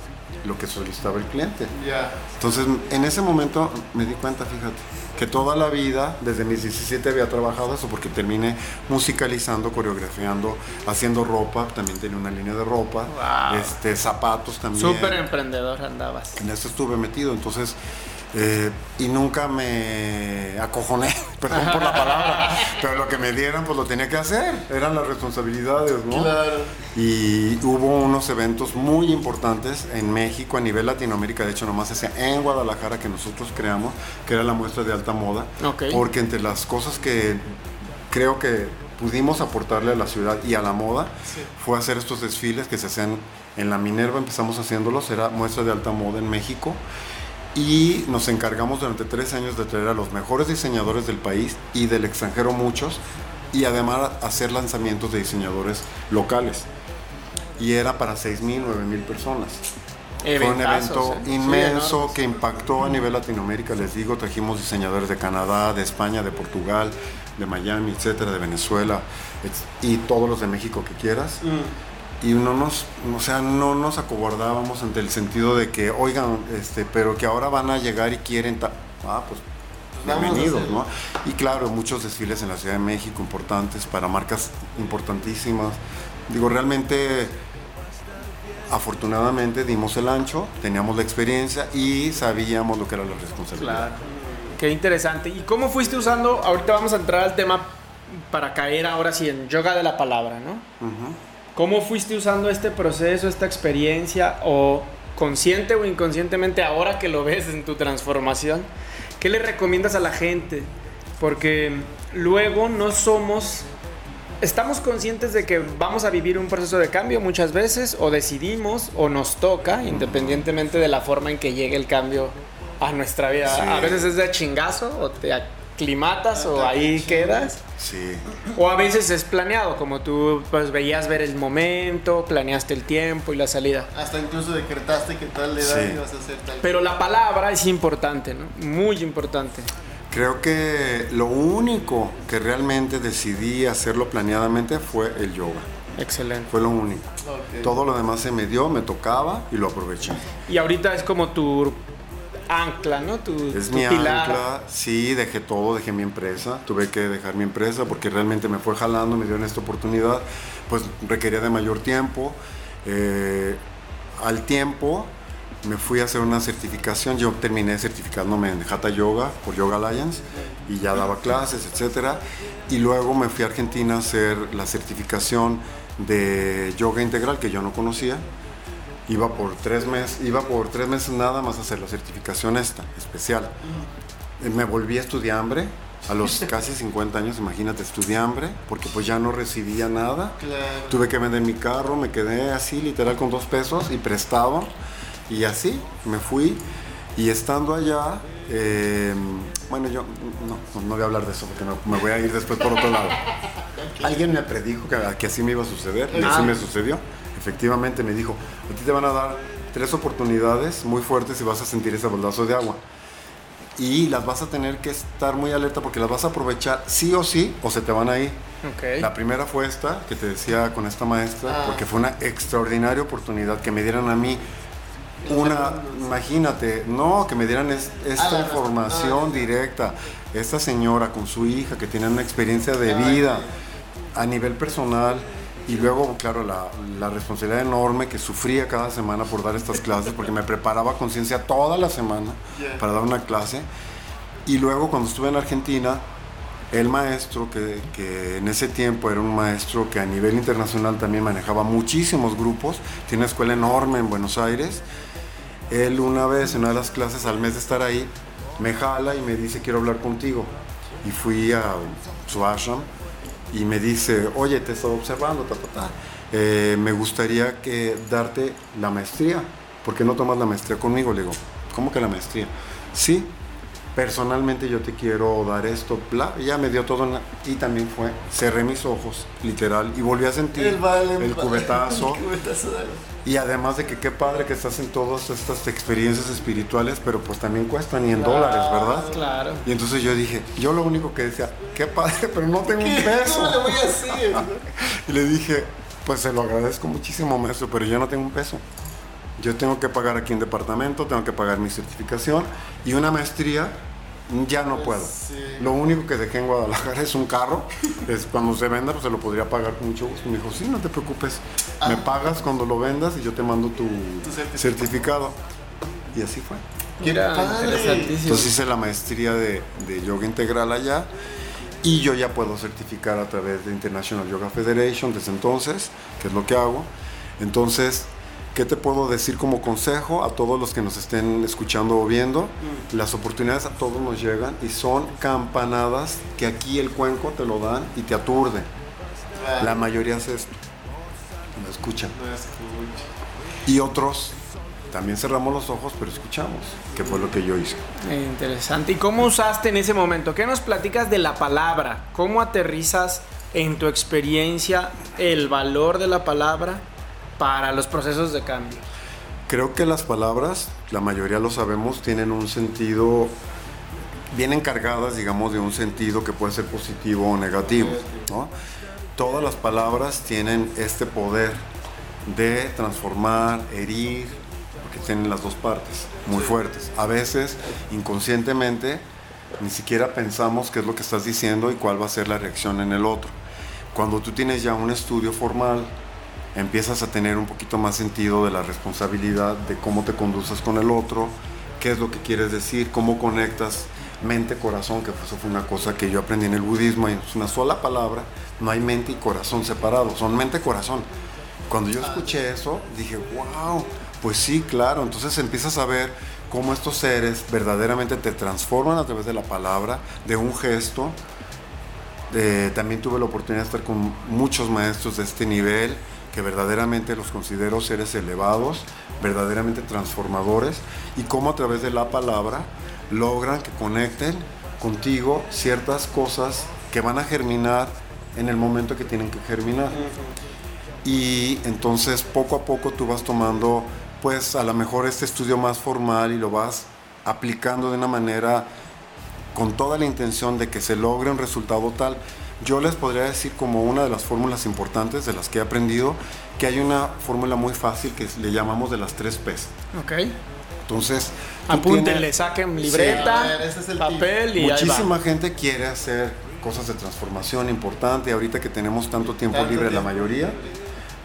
lo que solicitaba el cliente. Yeah. Entonces, en ese momento me di cuenta, fíjate, que toda la vida, desde mis diecisiete había trabajado eso, porque terminé musicalizando, coreografiando, haciendo ropa, también tenía una línea de ropa, wow. este, zapatos también. Súper emprendedor andabas. En eso estuve metido, entonces, eh, y nunca me acojoné, perdón por la palabra, pero lo que me dieran pues lo tenía que hacer, eran las responsabilidades, ¿no? Claro. Y hubo unos eventos muy importantes en México, a nivel Latinoamérica, de hecho nomás hacía en Guadalajara, que nosotros creamos, que era la muestra de alta moda, okay. porque entre las cosas que creo que pudimos aportarle a la ciudad y a la moda, sí. fue hacer estos desfiles que se hacían en la Minerva, empezamos haciéndolos, era muestra de alta moda en México, y nos encargamos durante tres años de traer a los mejores diseñadores del país y del extranjero muchos y además hacer lanzamientos de diseñadores locales. Y era para seis mil, nueve mil personas. Eventazos, fue un evento eh, inmenso, sí, que impactó a nivel Latinoamérica. Les digo, trajimos diseñadores de Canadá, de España, de Portugal, de Miami, etcétera, de Venezuela, y todos los de México que quieras. Mm. Y no nos, o sea, no nos acobardábamos ante el sentido de que, oigan, este, pero que ahora van a llegar y quieren... Ta- ah, pues, bienvenidos, ¿no? Y claro, muchos desfiles en la Ciudad de México importantes para marcas importantísimas. Digo, realmente... afortunadamente dimos el ancho, teníamos la experiencia y sabíamos lo que era la responsabilidad. Claro, qué interesante. ¿Y cómo fuiste usando? Ahorita vamos a entrar al tema para caer ahora sí en yoga de la palabra, ¿no? Uh-huh. ¿Cómo fuiste usando este proceso, esta experiencia, o consciente o inconscientemente, ahora que lo ves en tu transformación? ¿Qué le recomiendas a la gente? Porque luego no somos... Estamos conscientes de que vamos a vivir un proceso de cambio muchas veces, o decidimos, o nos toca, independientemente de la forma en que llegue el cambio a nuestra vida. Sí. A veces es de chingazo, o te aclimatas, o ahí quedas. Sí. O a veces es planeado, como tú pues, veías ver el momento, planeaste el tiempo y la salida. Hasta incluso decretaste que tal edad sí. ibas a hacer tal. Pero la palabra es importante, ¿no? Muy importante. Creo que lo único que realmente decidí hacerlo planeadamente fue el yoga. Excelente. Fue lo único. Okay. Todo lo demás se me dio, me tocaba y lo aproveché. Y ahorita es como tu ancla, ¿no? Tu, es tu mi pilar. Ancla, sí, dejé todo, dejé mi empresa. Tuve que dejar mi empresa porque realmente me fue jalando, me dieron esta oportunidad. Pues requería de mayor tiempo. Eh, al tiempo... me fui a hacer una certificación. Yo terminé certificándome en Hatha Yoga por Yoga Alliance y ya daba clases, etcétera. Y luego me fui a Argentina a hacer la certificación de Yoga Integral, que yo no conocía. Iba por tres meses, iba por tres meses nada más a hacer la certificación esta, especial. Me volví a estudiambre a los casi cincuenta años, imagínate, estudiambre, porque pues ya no recibía nada. Claro. Tuve que vender mi carro, me quedé así literal con dos pesos y prestado. Y así me fui, y estando allá, eh, bueno, yo no, no voy a hablar de eso porque no, me voy a ir después por otro lado. Alguien me predijo que, que así me iba a suceder, y así me sucedió. Efectivamente me dijo, a ti te van a dar tres oportunidades muy fuertes y vas a sentir ese baldazo de agua. Y las vas a tener que estar muy alerta porque las vas a aprovechar sí o sí, o se te van a ir. Okay. La primera fue esta, que te decía con esta maestra, ah. porque fue una extraordinaria oportunidad que me dieran a mí. Una, imagínate, no, que me dieran es, esta información directa. Esta señora con su hija que tiene una experiencia de vida a nivel personal, y luego, claro, la, la responsabilidad enorme que sufría cada semana por dar estas clases, porque me preparaba a conciencia toda la semana para dar una clase. Y luego, cuando estuve en Argentina, el maestro, que, que en ese tiempo era un maestro que a nivel internacional también manejaba muchísimos grupos, tiene una escuela enorme en Buenos Aires. Él una vez, en una de las clases, al mes de estar ahí, me jala y me dice, quiero hablar contigo. Y fui a su ashram y me dice, oye, te estoy observando, ta, ta, ta. Eh, me gustaría que darte la maestría. ¿Por qué no tomas la maestría conmigo? Le digo, ¿cómo que la maestría? Sí, personalmente yo te quiero dar esto. Bla. Ella me dio todo la, y también fue, cerré mis ojos, literal, y volví a sentir el, valen, el cubetazo. El cubetazo de... Y además de que qué padre que estás en todas estas experiencias espirituales, pero pues también cuestan, y en claro, dólares, ¿verdad? Claro. Y entonces yo dije, yo lo único que decía, qué padre, pero no tengo ¿Qué? un peso. No, le voy a decir. Y le dije, pues se lo agradezco muchísimo, maestro, pero yo no tengo un peso. Yo tengo que pagar aquí un departamento, tengo que pagar mi certificación y una maestría, ya no pues puedo. Sí. Lo único que dejé en Guadalajara es un carro. Es cuando se venda, pues se lo podría pagar con mucho gusto. Me dijo, sí, no te preocupes. Ah. Me pagas cuando lo vendas y yo te mando tu, tu certificado. certificado. Y así fue. Mira, interesantísimo. Entonces hice la maestría de, de yoga integral allá. Y yo ya puedo certificar a través de International Yoga Federation desde entonces, que es lo que hago. Entonces... ¿qué te puedo decir como consejo a todos los que nos estén escuchando o viendo? Mm. Las oportunidades a todos nos llegan y son campanadas que aquí el cuenco te lo dan y te aturde. Ah. La mayoría hace esto. No escuchan. No escucha. Y otros también cerramos los ojos, pero escuchamos, que fue lo que yo hice. Eh, interesante. ¿Y cómo usaste en ese momento? ¿Qué nos platicas de la palabra? ¿Cómo aterrizas en tu experiencia el valor de la palabra para los procesos de cambio? Creo que las palabras, la mayoría lo sabemos, tienen un sentido, vienen cargadas, digamos, de un sentido que puede ser positivo o negativo, ¿no? Todas las palabras tienen este poder de transformar, herir, porque tienen las dos partes muy fuertes. A veces, inconscientemente, ni siquiera pensamos qué es lo que estás diciendo y cuál va a ser la reacción en el otro. Cuando tú tienes ya un estudio formal, empiezas a tener un poquito más sentido de la responsabilidad, de cómo te conduces con el otro, qué es lo que quieres decir, cómo conectas mente, corazón, que eso fue una cosa que yo aprendí en el budismo, es una sola palabra, no hay mente y corazón separados, son mente, corazón. Cuando yo escuché eso, dije, wow, pues sí, claro. Entonces empiezas a ver cómo estos seres verdaderamente te transforman a través de la palabra, de un gesto. Eh, también tuve la oportunidad de estar con muchos maestros de este nivel, que verdaderamente los considero seres elevados, verdaderamente transformadores, y cómo a través de la palabra logran que conecten contigo ciertas cosas que van a germinar en el momento que tienen que germinar. Y entonces poco a poco tú vas tomando, pues a lo mejor este estudio más formal, y lo vas aplicando de una manera con toda la intención de que se logre un resultado tal. Yo les podría decir, como una de las fórmulas importantes de las que he aprendido, que hay una fórmula muy fácil que le llamamos de las tres P's. Ok. Entonces, apúntenle, tienes... saquen libreta, sí, ver, es el papel y muchísima ahí va. Gente quiere hacer cosas de transformación importante. Ahorita que tenemos tanto tiempo tanto libre, tiempo. La mayoría,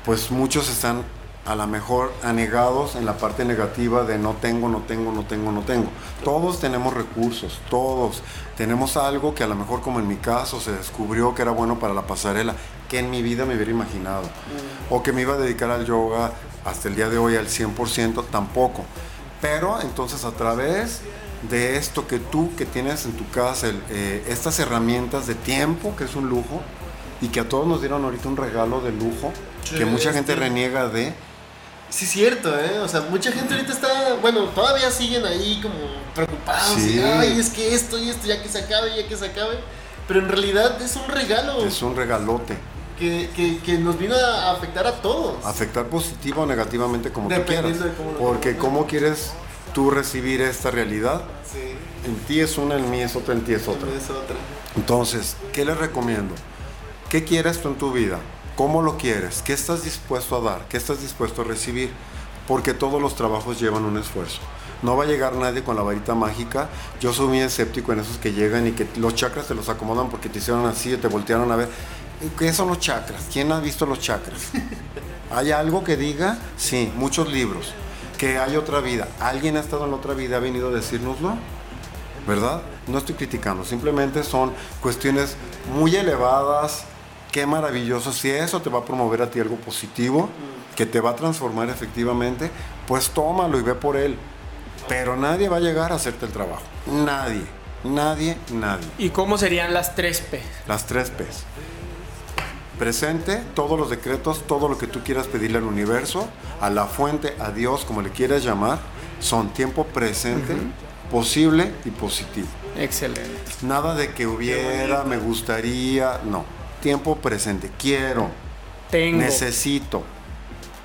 pues muchos están a lo mejor anegados en la parte negativa de no tengo, no tengo, no tengo, no tengo. Todos tenemos recursos, todos tenemos algo que a lo mejor, como en mi caso, se descubrió que era bueno para la pasarela, que en mi vida me hubiera imaginado. Mm. O que me iba a dedicar al yoga hasta el día de hoy al cien por ciento, tampoco. Pero entonces, a través de esto que tú, que tienes en tu casa, el, eh, estas herramientas de tiempo, que es un lujo, y que a todos nos dieron ahorita un regalo de lujo, sí, que mucha gente sí. reniega de... Sí, es cierto, ¿eh? O sea, mucha gente ahorita está... Bueno, todavía siguen ahí como preocupados. Sí. Y, ay, es que esto y esto, ya que se acabe, ya que se acabe. Pero en realidad es un regalo. Es un regalote. Que, que, que nos vino a afectar a todos. Afectar positiva o negativamente, como tú quieras. De cómo Porque cómo quieres tú recibir esta realidad. Sí. En ti es una, en mí es otra, en ti es otra. En mí es otra. Entonces, ¿qué les recomiendo? ¿Qué quieres tú en tu vida? ¿Cómo lo quieres? ¿Qué estás dispuesto a dar? ¿Qué estás dispuesto a recibir? Porque todos los trabajos llevan un esfuerzo. No va a llegar nadie con la varita mágica. Yo soy muy escéptico en esos que llegan y que los chakras te los acomodan porque te hicieron así, te voltearon a ver. ¿Qué son los chakras? ¿Quién ha visto los chakras? ¿Hay algo que diga? Sí, muchos libros. Que hay otra vida. ¿Alguien ha estado en la otra vida? ¿Ha venido a decírnoslo? ¿Verdad? No estoy criticando. Simplemente son cuestiones muy elevadas. Qué maravilloso, si eso te va a promover a ti algo positivo, que te va a transformar efectivamente, pues tómalo y ve por él. Pero nadie va a llegar a hacerte el trabajo. Nadie, nadie, nadie. ¿Y cómo serían las tres P? Las tres P's. Presente, todos los decretos, todo lo que tú quieras pedirle al universo, a la fuente, a Dios, como le quieras llamar, son tiempo presente, uh-huh. posible y positivo. Excelente. Nada de que hubiera, me gustaría, no. Tiempo presente, quiero, tengo, necesito,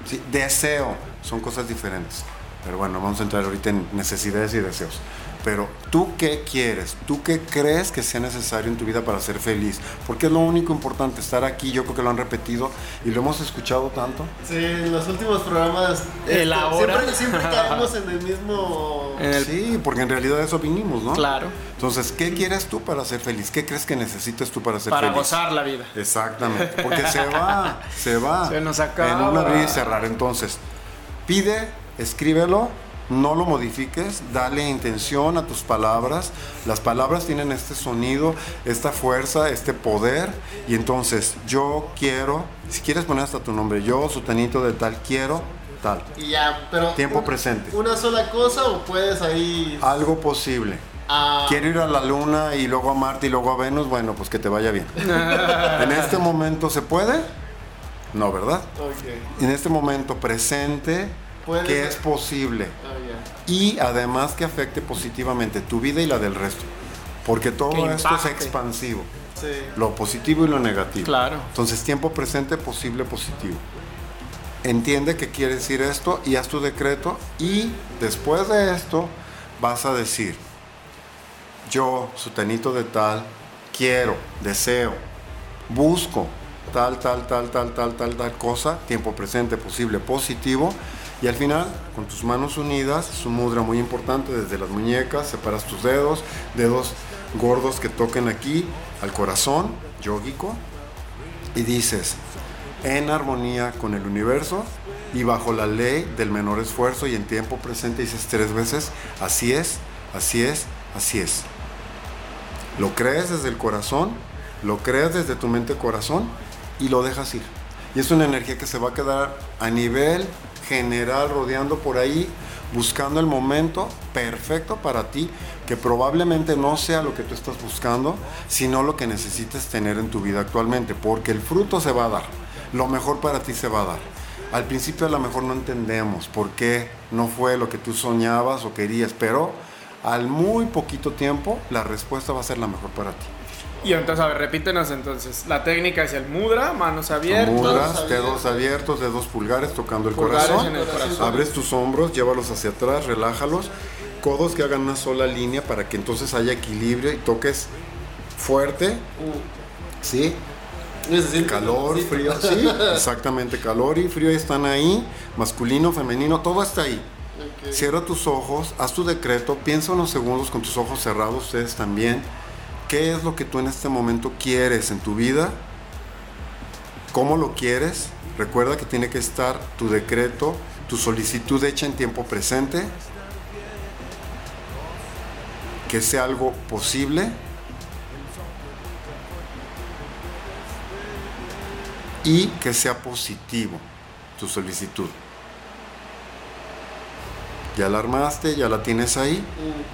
¿sí? Deseo, son cosas diferentes, pero bueno, vamos a entrar ahorita en necesidades y deseos. Pero tú qué quieres, tú qué crees que sea necesario en tu vida para ser feliz, porque es lo único importante, estar aquí. Yo creo que lo han repetido y lo hemos escuchado tanto. Sí, en los últimos programas, el esto, ahora. Siempre, siempre caemos en el mismo... En el... Sí, porque en realidad de eso vinimos, ¿no? Claro. Entonces, ¿qué quieres tú para ser feliz? ¿Qué crees que necesitas tú para ser para feliz? Para gozar la vida. Exactamente, porque se va, se va. Se nos acaba. En un abrir y cerrar. Entonces, pide, escríbelo. No lo modifiques, dale intención a tus palabras. Las palabras tienen este sonido, esta fuerza, este poder. Y entonces, yo quiero, si quieres poner hasta tu nombre, yo, sutanito de tal, quiero tal. Y ya, pero. Tiempo un, presente. ¿Una sola cosa o puedes ahí? Algo posible. Ah. Quiero ir a la luna y luego a Marte y luego a Venus. Bueno, pues que te vaya bien. En este momento, ¿se puede? No, ¿verdad? Okay. En este momento presente. Que es posible, oh, yeah. y además que afecte positivamente tu vida y la del resto, porque todo esto es expansivo. sí. Lo positivo y lo negativo. Claro. Entonces, tiempo presente, posible, positivo. Entiende que quiere decir esto y haz tu decreto, y después de esto vas a decir: yo, sutanito de tal, quiero, deseo, busco tal, tal, tal, tal, tal, tal, tal cosa, tiempo presente, posible, positivo. Y al final, con tus manos unidas, es un mudra muy importante, desde las muñecas, separas tus dedos, dedos gordos que toquen aquí, al corazón, yógico, y dices: en armonía con el universo y bajo la ley del menor esfuerzo y en tiempo presente, dices tres veces, así es, así es, así es. Lo crees desde el corazón, lo crees desde tu mente-corazón y lo dejas ir. Y es una energía que se va a quedar a nivel general, rodeando por ahí, buscando el momento perfecto para ti, que probablemente no sea lo que tú estás buscando, sino lo que necesites tener en tu vida actualmente, porque el fruto se va a dar, lo mejor para ti se va a dar. Al principio a lo mejor no entendemos por qué no fue lo que tú soñabas o querías, pero al muy poquito tiempo la respuesta va a ser la mejor para ti. Y entonces, a ver, repítenos entonces. La técnica es el mudra, manos abiertas. Mudras, dedos abiertos, dedos pulgares tocando el corazón. el corazón. Abres tus hombros, llévalos hacia atrás, relájalos. Codos que hagan una sola línea para que entonces haya equilibrio y toques fuerte. ¿Sí? Calor, frío, sí. Exactamente, calor y frío están ahí. Masculino, femenino, todo está ahí. Okay. Cierra tus ojos, haz tu decreto, piensa unos segundos con tus ojos cerrados, ustedes también. ¿Qué es lo que tú en este momento quieres en tu vida? ¿Cómo lo quieres? Recuerda que tiene que estar tu decreto, tu solicitud hecha en tiempo presente. Que sea algo posible. Y que sea positivo tu solicitud. Ya la armaste, ya la tienes ahí.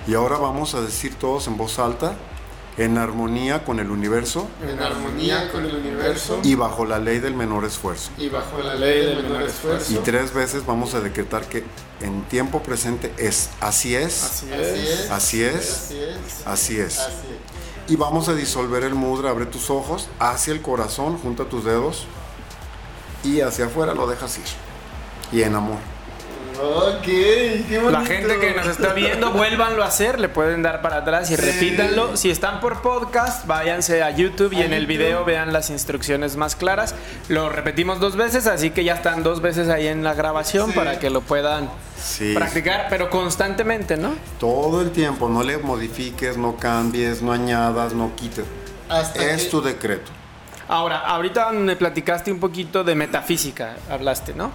Y ahora vamos a decir todos en voz alta: en armonía con el universo. En armonía con el universo. Y bajo la ley del menor esfuerzo. Y bajo la ley del menor esfuerzo. Y tres veces vamos a decretar que en tiempo presente es. Así es. Así es. Así es. Así es. Y vamos a disolver el mudra. Abre tus ojos hacia el corazón. Junta tus dedos. Y hacia afuera lo dejas ir. Y en amor. Okay, qué bonito. La gente que nos está viendo, vuélvanlo a hacer, le pueden dar para atrás y sí. repítanlo. Si están por podcast, váyanse a YouTube y a en YouTube. El video vean las instrucciones más claras. Lo repetimos dos veces, así que ya están dos veces ahí en la grabación, sí. para que lo puedan sí. practicar, pero constantemente, ¿no? Todo el tiempo, no le modifiques, no cambies, no añadas, no quites. Hasta es que... tu decreto. Ahora, ahorita me platicaste un poquito de metafísica, hablaste, ¿no?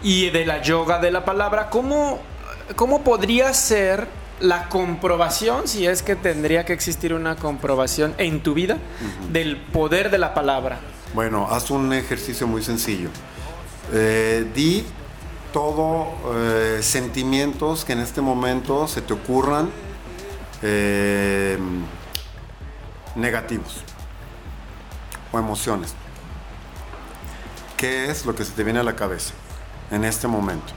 Y de la yoga de la palabra, ¿cómo, cómo podría ser la comprobación, si es que tendría que existir una comprobación en tu vida, uh-huh. del poder de la palabra? Bueno, haz un ejercicio muy sencillo. Eh, di todo eh, sentimientos que en este momento se te ocurran eh, negativos o emociones. ¿Qué es lo que se te viene a la cabeza en este momento?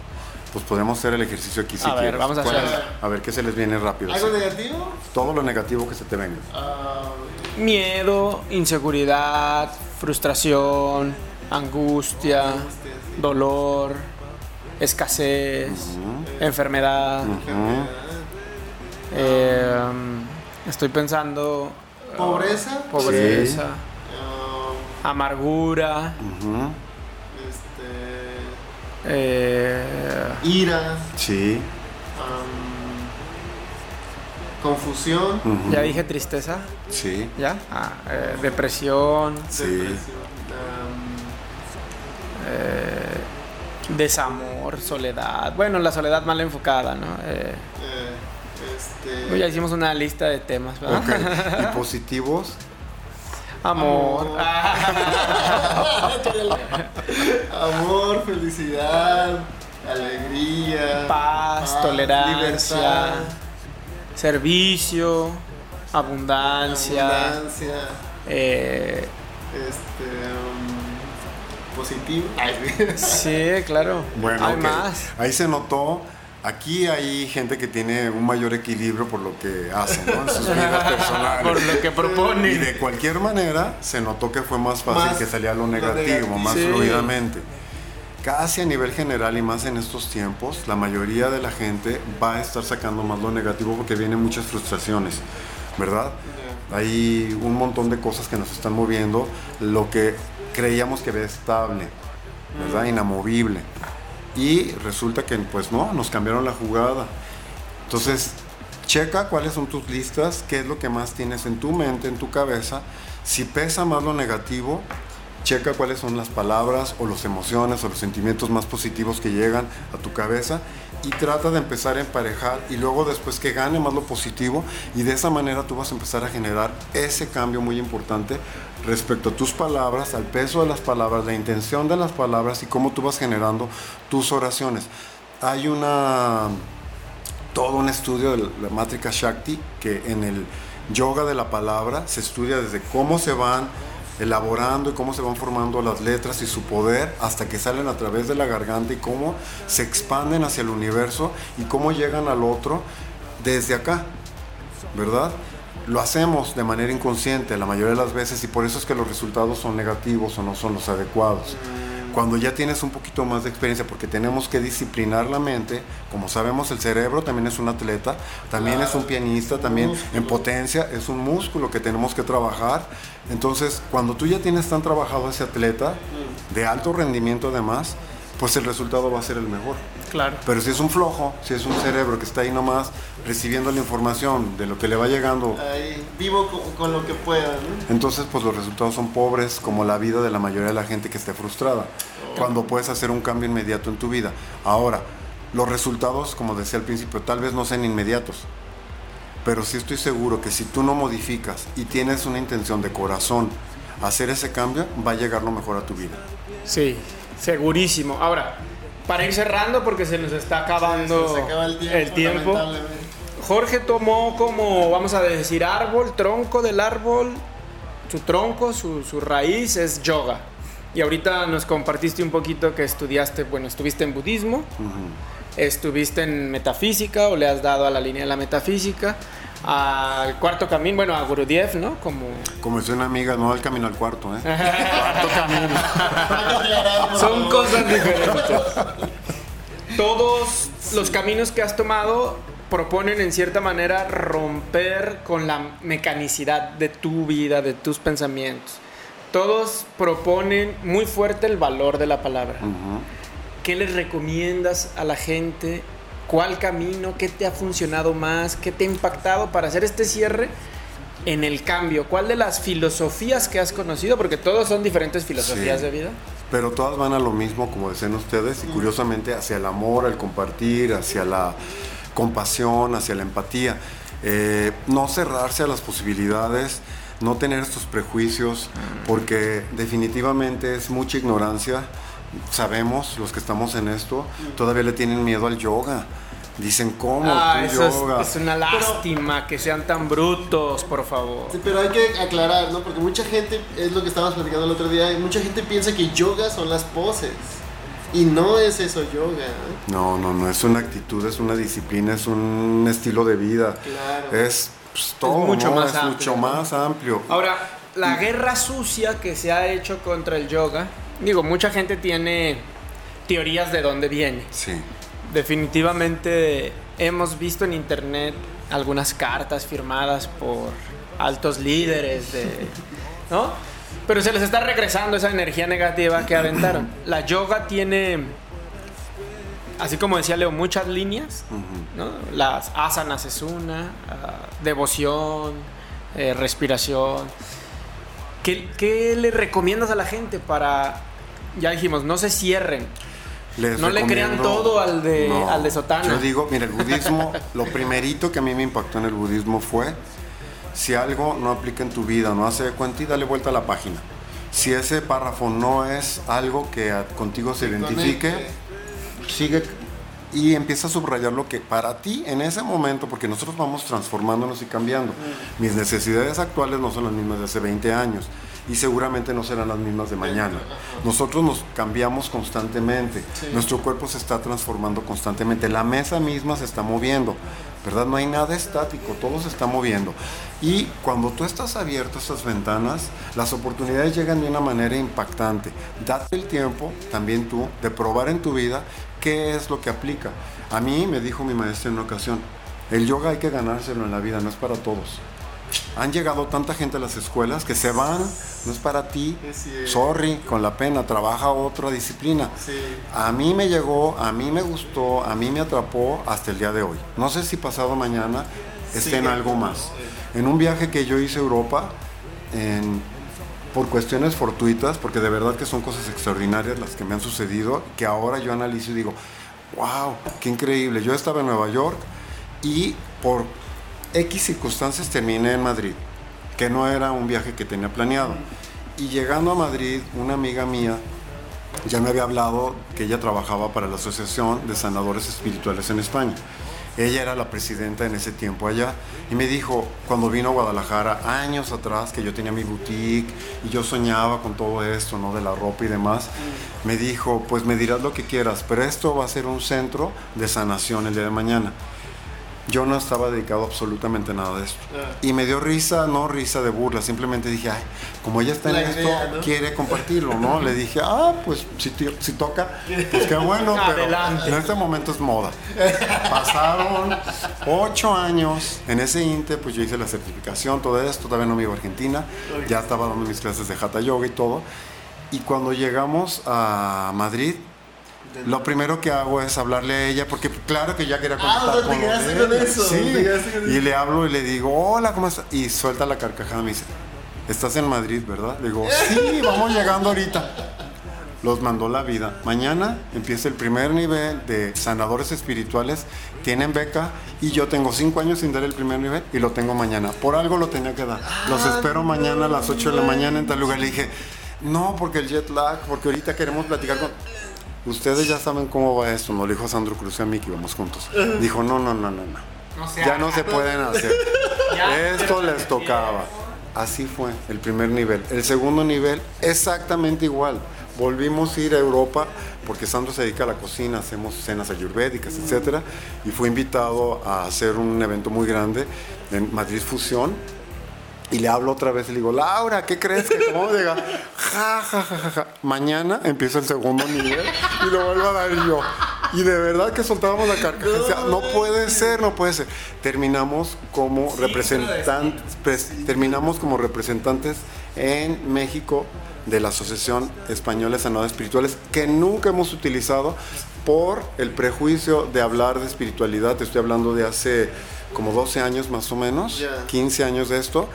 Pues podemos hacer el ejercicio aquí si quieres. A ver, vamos a hacer. A ver qué se les viene rápido. ¿Algo negativo? Todo lo negativo que se te venga. Uh, Miedo, inseguridad, frustración, angustia, uh-huh. dolor, escasez, uh-huh. enfermedad. Uh-huh. Eh, estoy pensando... ¿Pobreza? Uh, pobreza. Sí. Amargura. Uh-huh. Eh, ira, sí. um, confusión, uh-huh. ya dije tristeza, sí. ya, ah, eh, depresión, sí. depresión. Um, eh, desamor, soledad, bueno, la soledad mal enfocada, ¿no? Eh, eh, este... Ya hicimos una lista de temas, ¿verdad? Okay. ¿Y positivos? Amor. Amor. Amor, felicidad, alegría, paz, paz tolerancia, libertad, servicio, abundancia. abundancia eh, este, um, positivo. Sí, claro. Bueno, hay okay. más. Ahí se notó Aquí hay gente que tiene un mayor equilibrio por lo que hacen, ¿no? En sus vidas personales. Por lo que proponen. Y de cualquier manera, se notó que fue más fácil más que salía lo negativo, lo más sí. fluidamente. Casi a nivel general y más en estos tiempos, la mayoría de la gente va a estar sacando más lo negativo porque vienen muchas frustraciones, ¿verdad? Yeah. Hay un montón de cosas que nos están moviendo, lo que creíamos que era estable, ¿verdad? Mm. Inamovible. Y resulta que, pues no, nos cambiaron la jugada. Entonces, checa cuáles son tus listas, qué es lo que más tienes en tu mente, en tu cabeza. Si pesa más lo negativo, checa cuáles son las palabras o las emociones o los sentimientos más positivos que llegan a tu cabeza y trata de empezar a emparejar y luego después que gane más lo positivo, y de esa manera tú vas a empezar a generar ese cambio muy importante respecto a tus palabras, al peso de las palabras, la intención de las palabras y cómo tú vas generando tus oraciones. Hay una todo un estudio de la Matrika Shakti que en el yoga de la palabra se estudia desde cómo se van elaborando y cómo se van formando las letras y su poder hasta que salen a través de la garganta y cómo se expanden hacia el universo y cómo llegan al otro desde acá, ¿verdad? Lo hacemos de manera inconsciente la mayoría de las veces y por eso es que los resultados son negativos o no son los adecuados. Cuando ya tienes un poquito más de experiencia, porque tenemos que disciplinar la mente, como sabemos el cerebro también es un atleta, también claro, es un pianista, también músculo. En potencia es un músculo que tenemos que trabajar. Entonces, cuando tú ya tienes tan trabajado ese atleta, de alto rendimiento además, pues el resultado va a ser el mejor. Claro. Pero si es un flojo, si es un cerebro que está ahí nomás recibiendo la información de lo que le va llegando. Ahí, vivo con, con lo que pueda, ¿no? Entonces, pues los resultados son pobres, como la vida de la mayoría de la gente que esté frustrada. Oh. Cuando puedes hacer un cambio inmediato en tu vida. Ahora, los resultados, como decía al principio, tal vez no sean inmediatos. Pero sí estoy seguro que si tú no modificas y tienes una intención de corazón hacer ese cambio, va a llegar lo mejor a tu vida. Sí. Segurísimo. Ahora, para ir cerrando, porque se nos está acabando sí, se nos acaba el tiempo, el tiempo. Jorge tomó como, vamos a decir, árbol, tronco del árbol, su tronco, su, su raíz es yoga. Y ahorita nos compartiste un poquito que estudiaste, bueno, estuviste en budismo, uh-huh. estuviste en metafísica o le has dado a la línea de la metafísica. Al cuarto camino, bueno, a Gurdjieff, ¿no? Como... Como es una amiga, no al camino al cuarto, ¿eh? Cuarto camino. Son cosas diferentes. Todos los caminos que has tomado proponen en cierta manera romper con la mecanicidad de tu vida, de tus pensamientos. Todos proponen muy fuerte el valor de la palabra. Uh-huh. ¿Qué les recomiendas a la gente? ¿Cuál camino? ¿Qué te ha funcionado más? ¿Qué te ha impactado para hacer este cierre en el cambio? ¿Cuál de las filosofías que has conocido? Porque todos son diferentes filosofías sí, de vida. Pero todas van a lo mismo, como decían ustedes, y curiosamente hacia el amor, el compartir, hacia la compasión, hacia la empatía. Eh, no cerrarse a las posibilidades, no tener estos prejuicios, porque definitivamente es mucha ignorancia. Sabemos, los que estamos en esto, todavía le tienen miedo al yoga. Dicen, ¿cómo? Ah, eso yoga? Es, es una lástima pero, que sean tan brutos, por favor. Sí, pero hay que aclarar, ¿no? Porque mucha gente, es lo que estábamos platicando el otro día, mucha gente piensa que yoga son las poses. Y no es eso yoga. No, no, no, es una actitud, es una disciplina, es un estilo de vida. Claro. Es pues, todo, es mucho, ¿no? más, es amplio, mucho ¿no? más amplio. Ahora, la guerra sucia que se ha hecho contra el yoga... Digo, mucha gente tiene teorías de dónde viene. Sí. Definitivamente hemos visto en internet algunas cartas firmadas por altos líderes de, ¿no? Pero se les está regresando esa energía negativa que aventaron. La yoga tiene, así como decía Leo, muchas líneas, ¿no? Las asanas es una, uh, devoción, eh, respiración. ¿Qué, ¿Qué le recomiendas a la gente para, ya dijimos, no se cierren? Les no le crean todo al de, no, al de sotana. Yo digo, mira, el budismo, lo primerito que a mí me impactó en el budismo fue, si algo no aplica en tu vida, no hace cuenta y dale vuelta a la página. Si ese párrafo no es algo que a, contigo se identifique, sigue y empieza a subrayar lo que para ti en ese momento, porque nosotros vamos transformándonos y cambiando. Mis necesidades actuales no son las mismas de hace veinte años. y seguramente no serán las mismas de mañana. Nosotros nos cambiamos constantemente, sí. Nuestro cuerpo se está transformando constantemente, la mesa misma se está moviendo, ¿verdad? No hay nada estático, todo se está moviendo. Y cuando tú estás abierto a estas ventanas, las oportunidades llegan de una manera impactante. Date el tiempo, también tú, de probar en tu vida qué es lo que aplica. A mí me dijo mi maestra en una ocasión, el yoga hay que ganárselo en la vida, no es para todos. Han llegado tanta gente a las escuelas que se van, no es para ti, sorry, con la pena, trabaja otra disciplina. Sí. A mí me llegó, a mí me gustó, a mí me atrapó hasta el día de hoy. No sé si pasado mañana esté sí, en algo más. En un viaje que yo hice a Europa, en, por cuestiones fortuitas, porque de verdad que son cosas extraordinarias las que me han sucedido, que ahora yo analizo y digo, wow, qué increíble. Yo estaba en Nueva York y por X circunstancias terminé en Madrid, que no era un viaje que tenía planeado. Y llegando a Madrid, una amiga mía ya me había hablado que ella trabajaba para la Asociación de Sanadores Espirituales en España. Ella era la presidenta en ese tiempo allá. Y me dijo, cuando vino a Guadalajara, años atrás, que yo tenía mi boutique y yo soñaba con todo esto, ¿no? De la ropa y demás. Me dijo, pues me dirás lo que quieras, pero esto va a ser un centro de sanación el día de mañana. Yo no estaba dedicado absolutamente a nada de esto. Y me dio risa, no risa de burla, simplemente dije, ay, como ella está en la esto, idea, ¿no? Quiere compartirlo, ¿no? Le dije, ah, pues si, te, si toca, pues qué bueno, pero adelante. En este momento es moda. Pasaron ocho años en ese INTE, pues yo hice la certificación, todo esto, todavía no me iba a Argentina, ya estaba dando mis clases de Hatha Yoga y todo. Y cuando llegamos a Madrid, lo primero que hago es hablarle a ella, porque claro que ya quería conectar ah, no, con, te con eso. Sí. Te con... Y le hablo y le digo, hola, ¿cómo estás? Y suelta la carcajada, me dice, ¿estás en Madrid, verdad? Le digo, sí, vamos llegando ahorita. Los mandó la vida. Mañana empieza el primer nivel de sanadores espirituales, tienen beca y yo tengo cinco años sin dar el primer nivel y lo tengo mañana. Por algo lo tenía que dar. Los ah, espero no, mañana a las ocho de la mañana en tal lugar. Le dije, no, porque el jet lag, porque ahorita queremos platicar con... Ustedes ya saben cómo va esto, nos dijo Sandro Cruz y a mí que íbamos juntos. Dijo, no, no, no, no, no. no ya no se pueden hacer. Esto les tocaba. Así fue el primer nivel. El segundo nivel, exactamente igual. Volvimos a ir a Europa, porque Sandro se dedica a la cocina, hacemos cenas ayurvédicas, mm. etcétera. Y fue invitado a hacer un evento muy grande en Madrid Fusión. Y le hablo otra vez y le digo, Laura, ¿qué crees que cómo llega? Ja, ja, ja, ja, ja. Mañana empiezo el segundo nivel y lo vuelvo a dar yo. Y de verdad que soltábamos la carcajada. No, o sea, no puede ser, no puede ser. Terminamos como, sí, representantes, pre- sí. terminamos como representantes en México de la Asociación Española de Sanidades Espirituales, que nunca hemos utilizado por el prejuicio de hablar de espiritualidad. Te estoy hablando de hace como doce años más o menos, yeah. quince años de esto.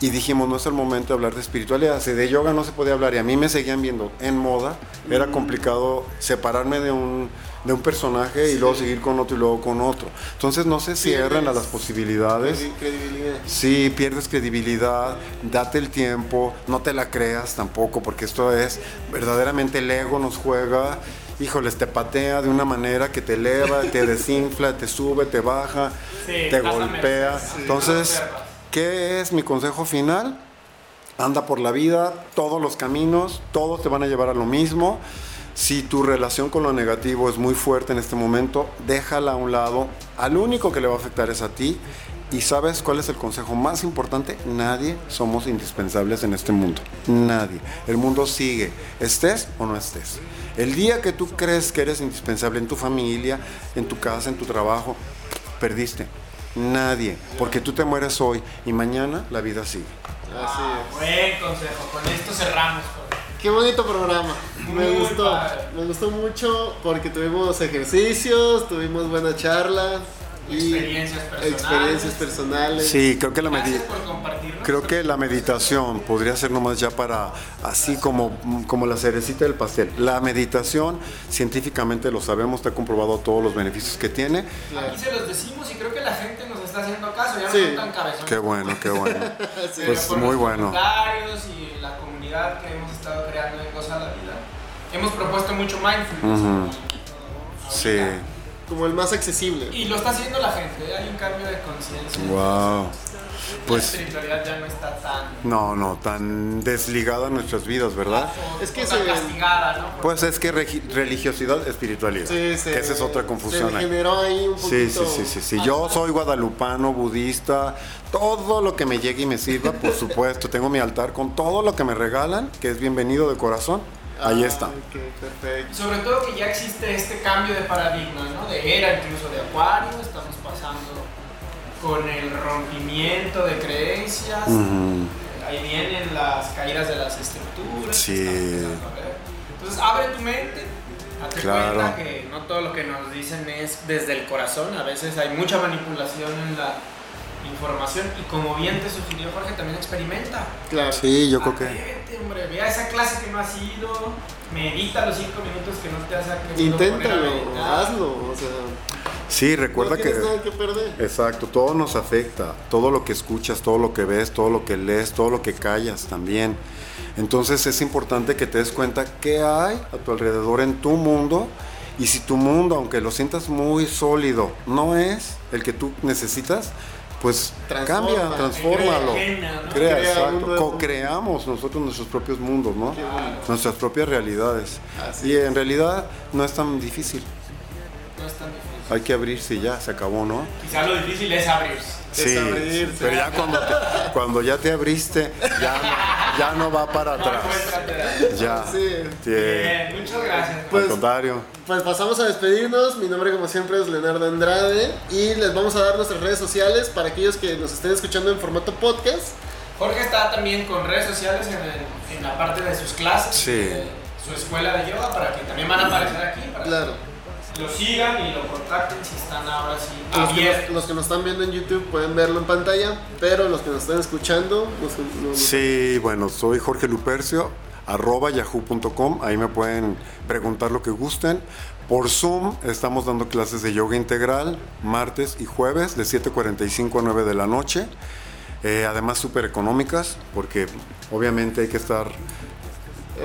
Y dijimos, no es el momento de hablar de espiritualidad. Si de yoga no se podía hablar y a mí me seguían viendo en moda, era complicado separarme de un, de un personaje sí. y luego seguir con otro y luego con otro. Entonces no se cierren a las posibilidades. Credibilidad. Sí, pierdes credibilidad, date el tiempo, no te la creas tampoco, porque esto es verdaderamente el ego nos juega. Híjoles, te patea de una manera que te eleva, te desinfla, te sube, te baja, sí, te golpea. Sí. Entonces... ¿Qué es mi consejo final? Anda por la vida, todos los caminos, todos te van a llevar a lo mismo. Si tu relación con lo negativo es muy fuerte en este momento, déjala a un lado. Al único que le va a afectar es a ti. ¿Y sabes cuál es el consejo más importante? Nadie somos indispensables en este mundo. Nadie. El mundo sigue, estés o no estés. El día que tú crees que eres indispensable en tu familia, en tu casa, en tu trabajo, perdiste. Nadie, porque tú te mueres hoy y mañana la vida sigue. Así es. Buen consejo, con esto cerramos. Qué bonito programa, me Muy gustó, padre. me gustó mucho porque tuvimos ejercicios, tuvimos buena charla y experiencias personales. Experiencias personales. Sí, creo que la meditación, creo que la meditación podría ser nomás ya para así como, como la cerecita del pastel. La meditación científicamente lo sabemos, está comprobado todos los beneficios que tiene. Aquí se los decimos y creo que la gente nos está haciendo caso, ya no sí. son tan cabezones. Qué bueno, qué bueno. sí. Pues muy bueno. Los voluntarios y la comunidad que hemos estado creando en Goza la Vida. Hemos propuesto mucho mindfulness. Uh-huh. Sí. como el más accesible. Y lo está haciendo la gente, hay un cambio de conciencia. Wow. Pues, la espiritualidad ya no está tan... No, no, tan desligada a nuestras vidas, ¿verdad? O, es que tan se, castigada, ¿no? Porque pues es que re- religiosidad, espiritualidad. Sí, sí. Esa es otra confusión. Se generó ahí un poquito. Sí, sí, sí, sí, sí. Yo soy guadalupano, budista, todo lo que me llegue y me sirva, por supuesto. Tengo mi altar con todo lo que me regalan, que es bienvenido de corazón. Ahí está. Okay, perfecto. Sobre todo que ya existe este cambio de paradigma, ¿no? De era, incluso de acuario, estamos pasando con el rompimiento de creencias, uh-huh. Ahí vienen las caídas de las estructuras. Sí. Entonces abre tu mente, hazte claro. cuenta que no todo lo que nos dicen es desde el corazón, a veces hay mucha manipulación en la información y como bien te sugirió Jorge, también experimenta. Claro. Sí, yo creo que... Atrévete, hombre, ve a esa clase que no has ido, medita los cinco minutos que no te has querido. Inténtalo, hazlo, o sea... Sí, recuerda no que, nada que perder. Exacto, todo nos afecta, todo lo que escuchas, todo lo que ves, todo lo que lees, todo lo que callas también. Entonces es importante que te des cuenta qué hay a tu alrededor en tu mundo y si tu mundo, aunque lo sientas muy sólido, no es el que tú necesitas, pues transforma, cambia, transfórmalo. Crea, ¿no? Crea, Crea exacto. Co-creamos nosotros nuestros propios mundos, ¿no? Claro. Nuestras propias realidades. Así y es. En realidad no es tan difícil. No es tan difícil. Hay que abrirse y ya, se acabó, ¿no? Quizá lo difícil es abrirse. Sí, es abrirse. Pero ya cuando, te, cuando ya te abriste, ya no, ya no va para no, atrás. Pues, ya. Sí. Sí. Bien, muchas gracias. Pues, al contrario. Pues pasamos a despedirnos. Mi nombre, como siempre, es Leonardo Andrade. Y les vamos a dar nuestras redes sociales para aquellos que nos estén escuchando en formato podcast. Jorge está también con redes sociales en, el, en la parte de sus clases. Sí. De su escuela de yoga, para que también van a aparecer aquí. Para claro. Que lo sigan y lo contacten si están ahora sí abiertos. Los, los que nos están viendo en YouTube pueden verlo en pantalla, pero los que nos están escuchando... Los, los... Sí, bueno, soy Jorge Lupercio, arroba yahoo punto com, ahí me pueden preguntar lo que gusten. Por Zoom estamos dando clases de yoga integral, martes y jueves, de siete cuarenta y cinco a nueve de la noche. Eh, además, súper económicas, porque obviamente hay que estar...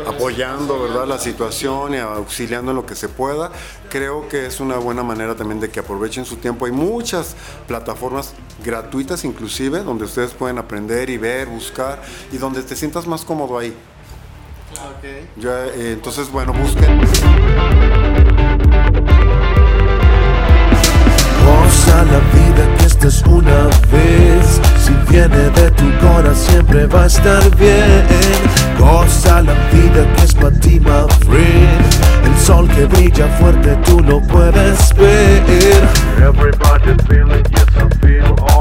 apoyando, ¿verdad?, la situación y auxiliando en lo que se pueda. Creo que es una buena manera también de que aprovechen su tiempo. Hay muchas plataformas gratuitas inclusive donde ustedes pueden aprender y ver, buscar y donde te sientas más cómodo ahí. Okay. Yo, eh, entonces, bueno, busquen. Goza la vida que esta es una vez. Si viene de tu corazón siempre va a estar bien. Goza la vida que es para ti, my friend. El sol que brilla fuerte, tú lo puedes ver. Everybody feeling, yes I feel all.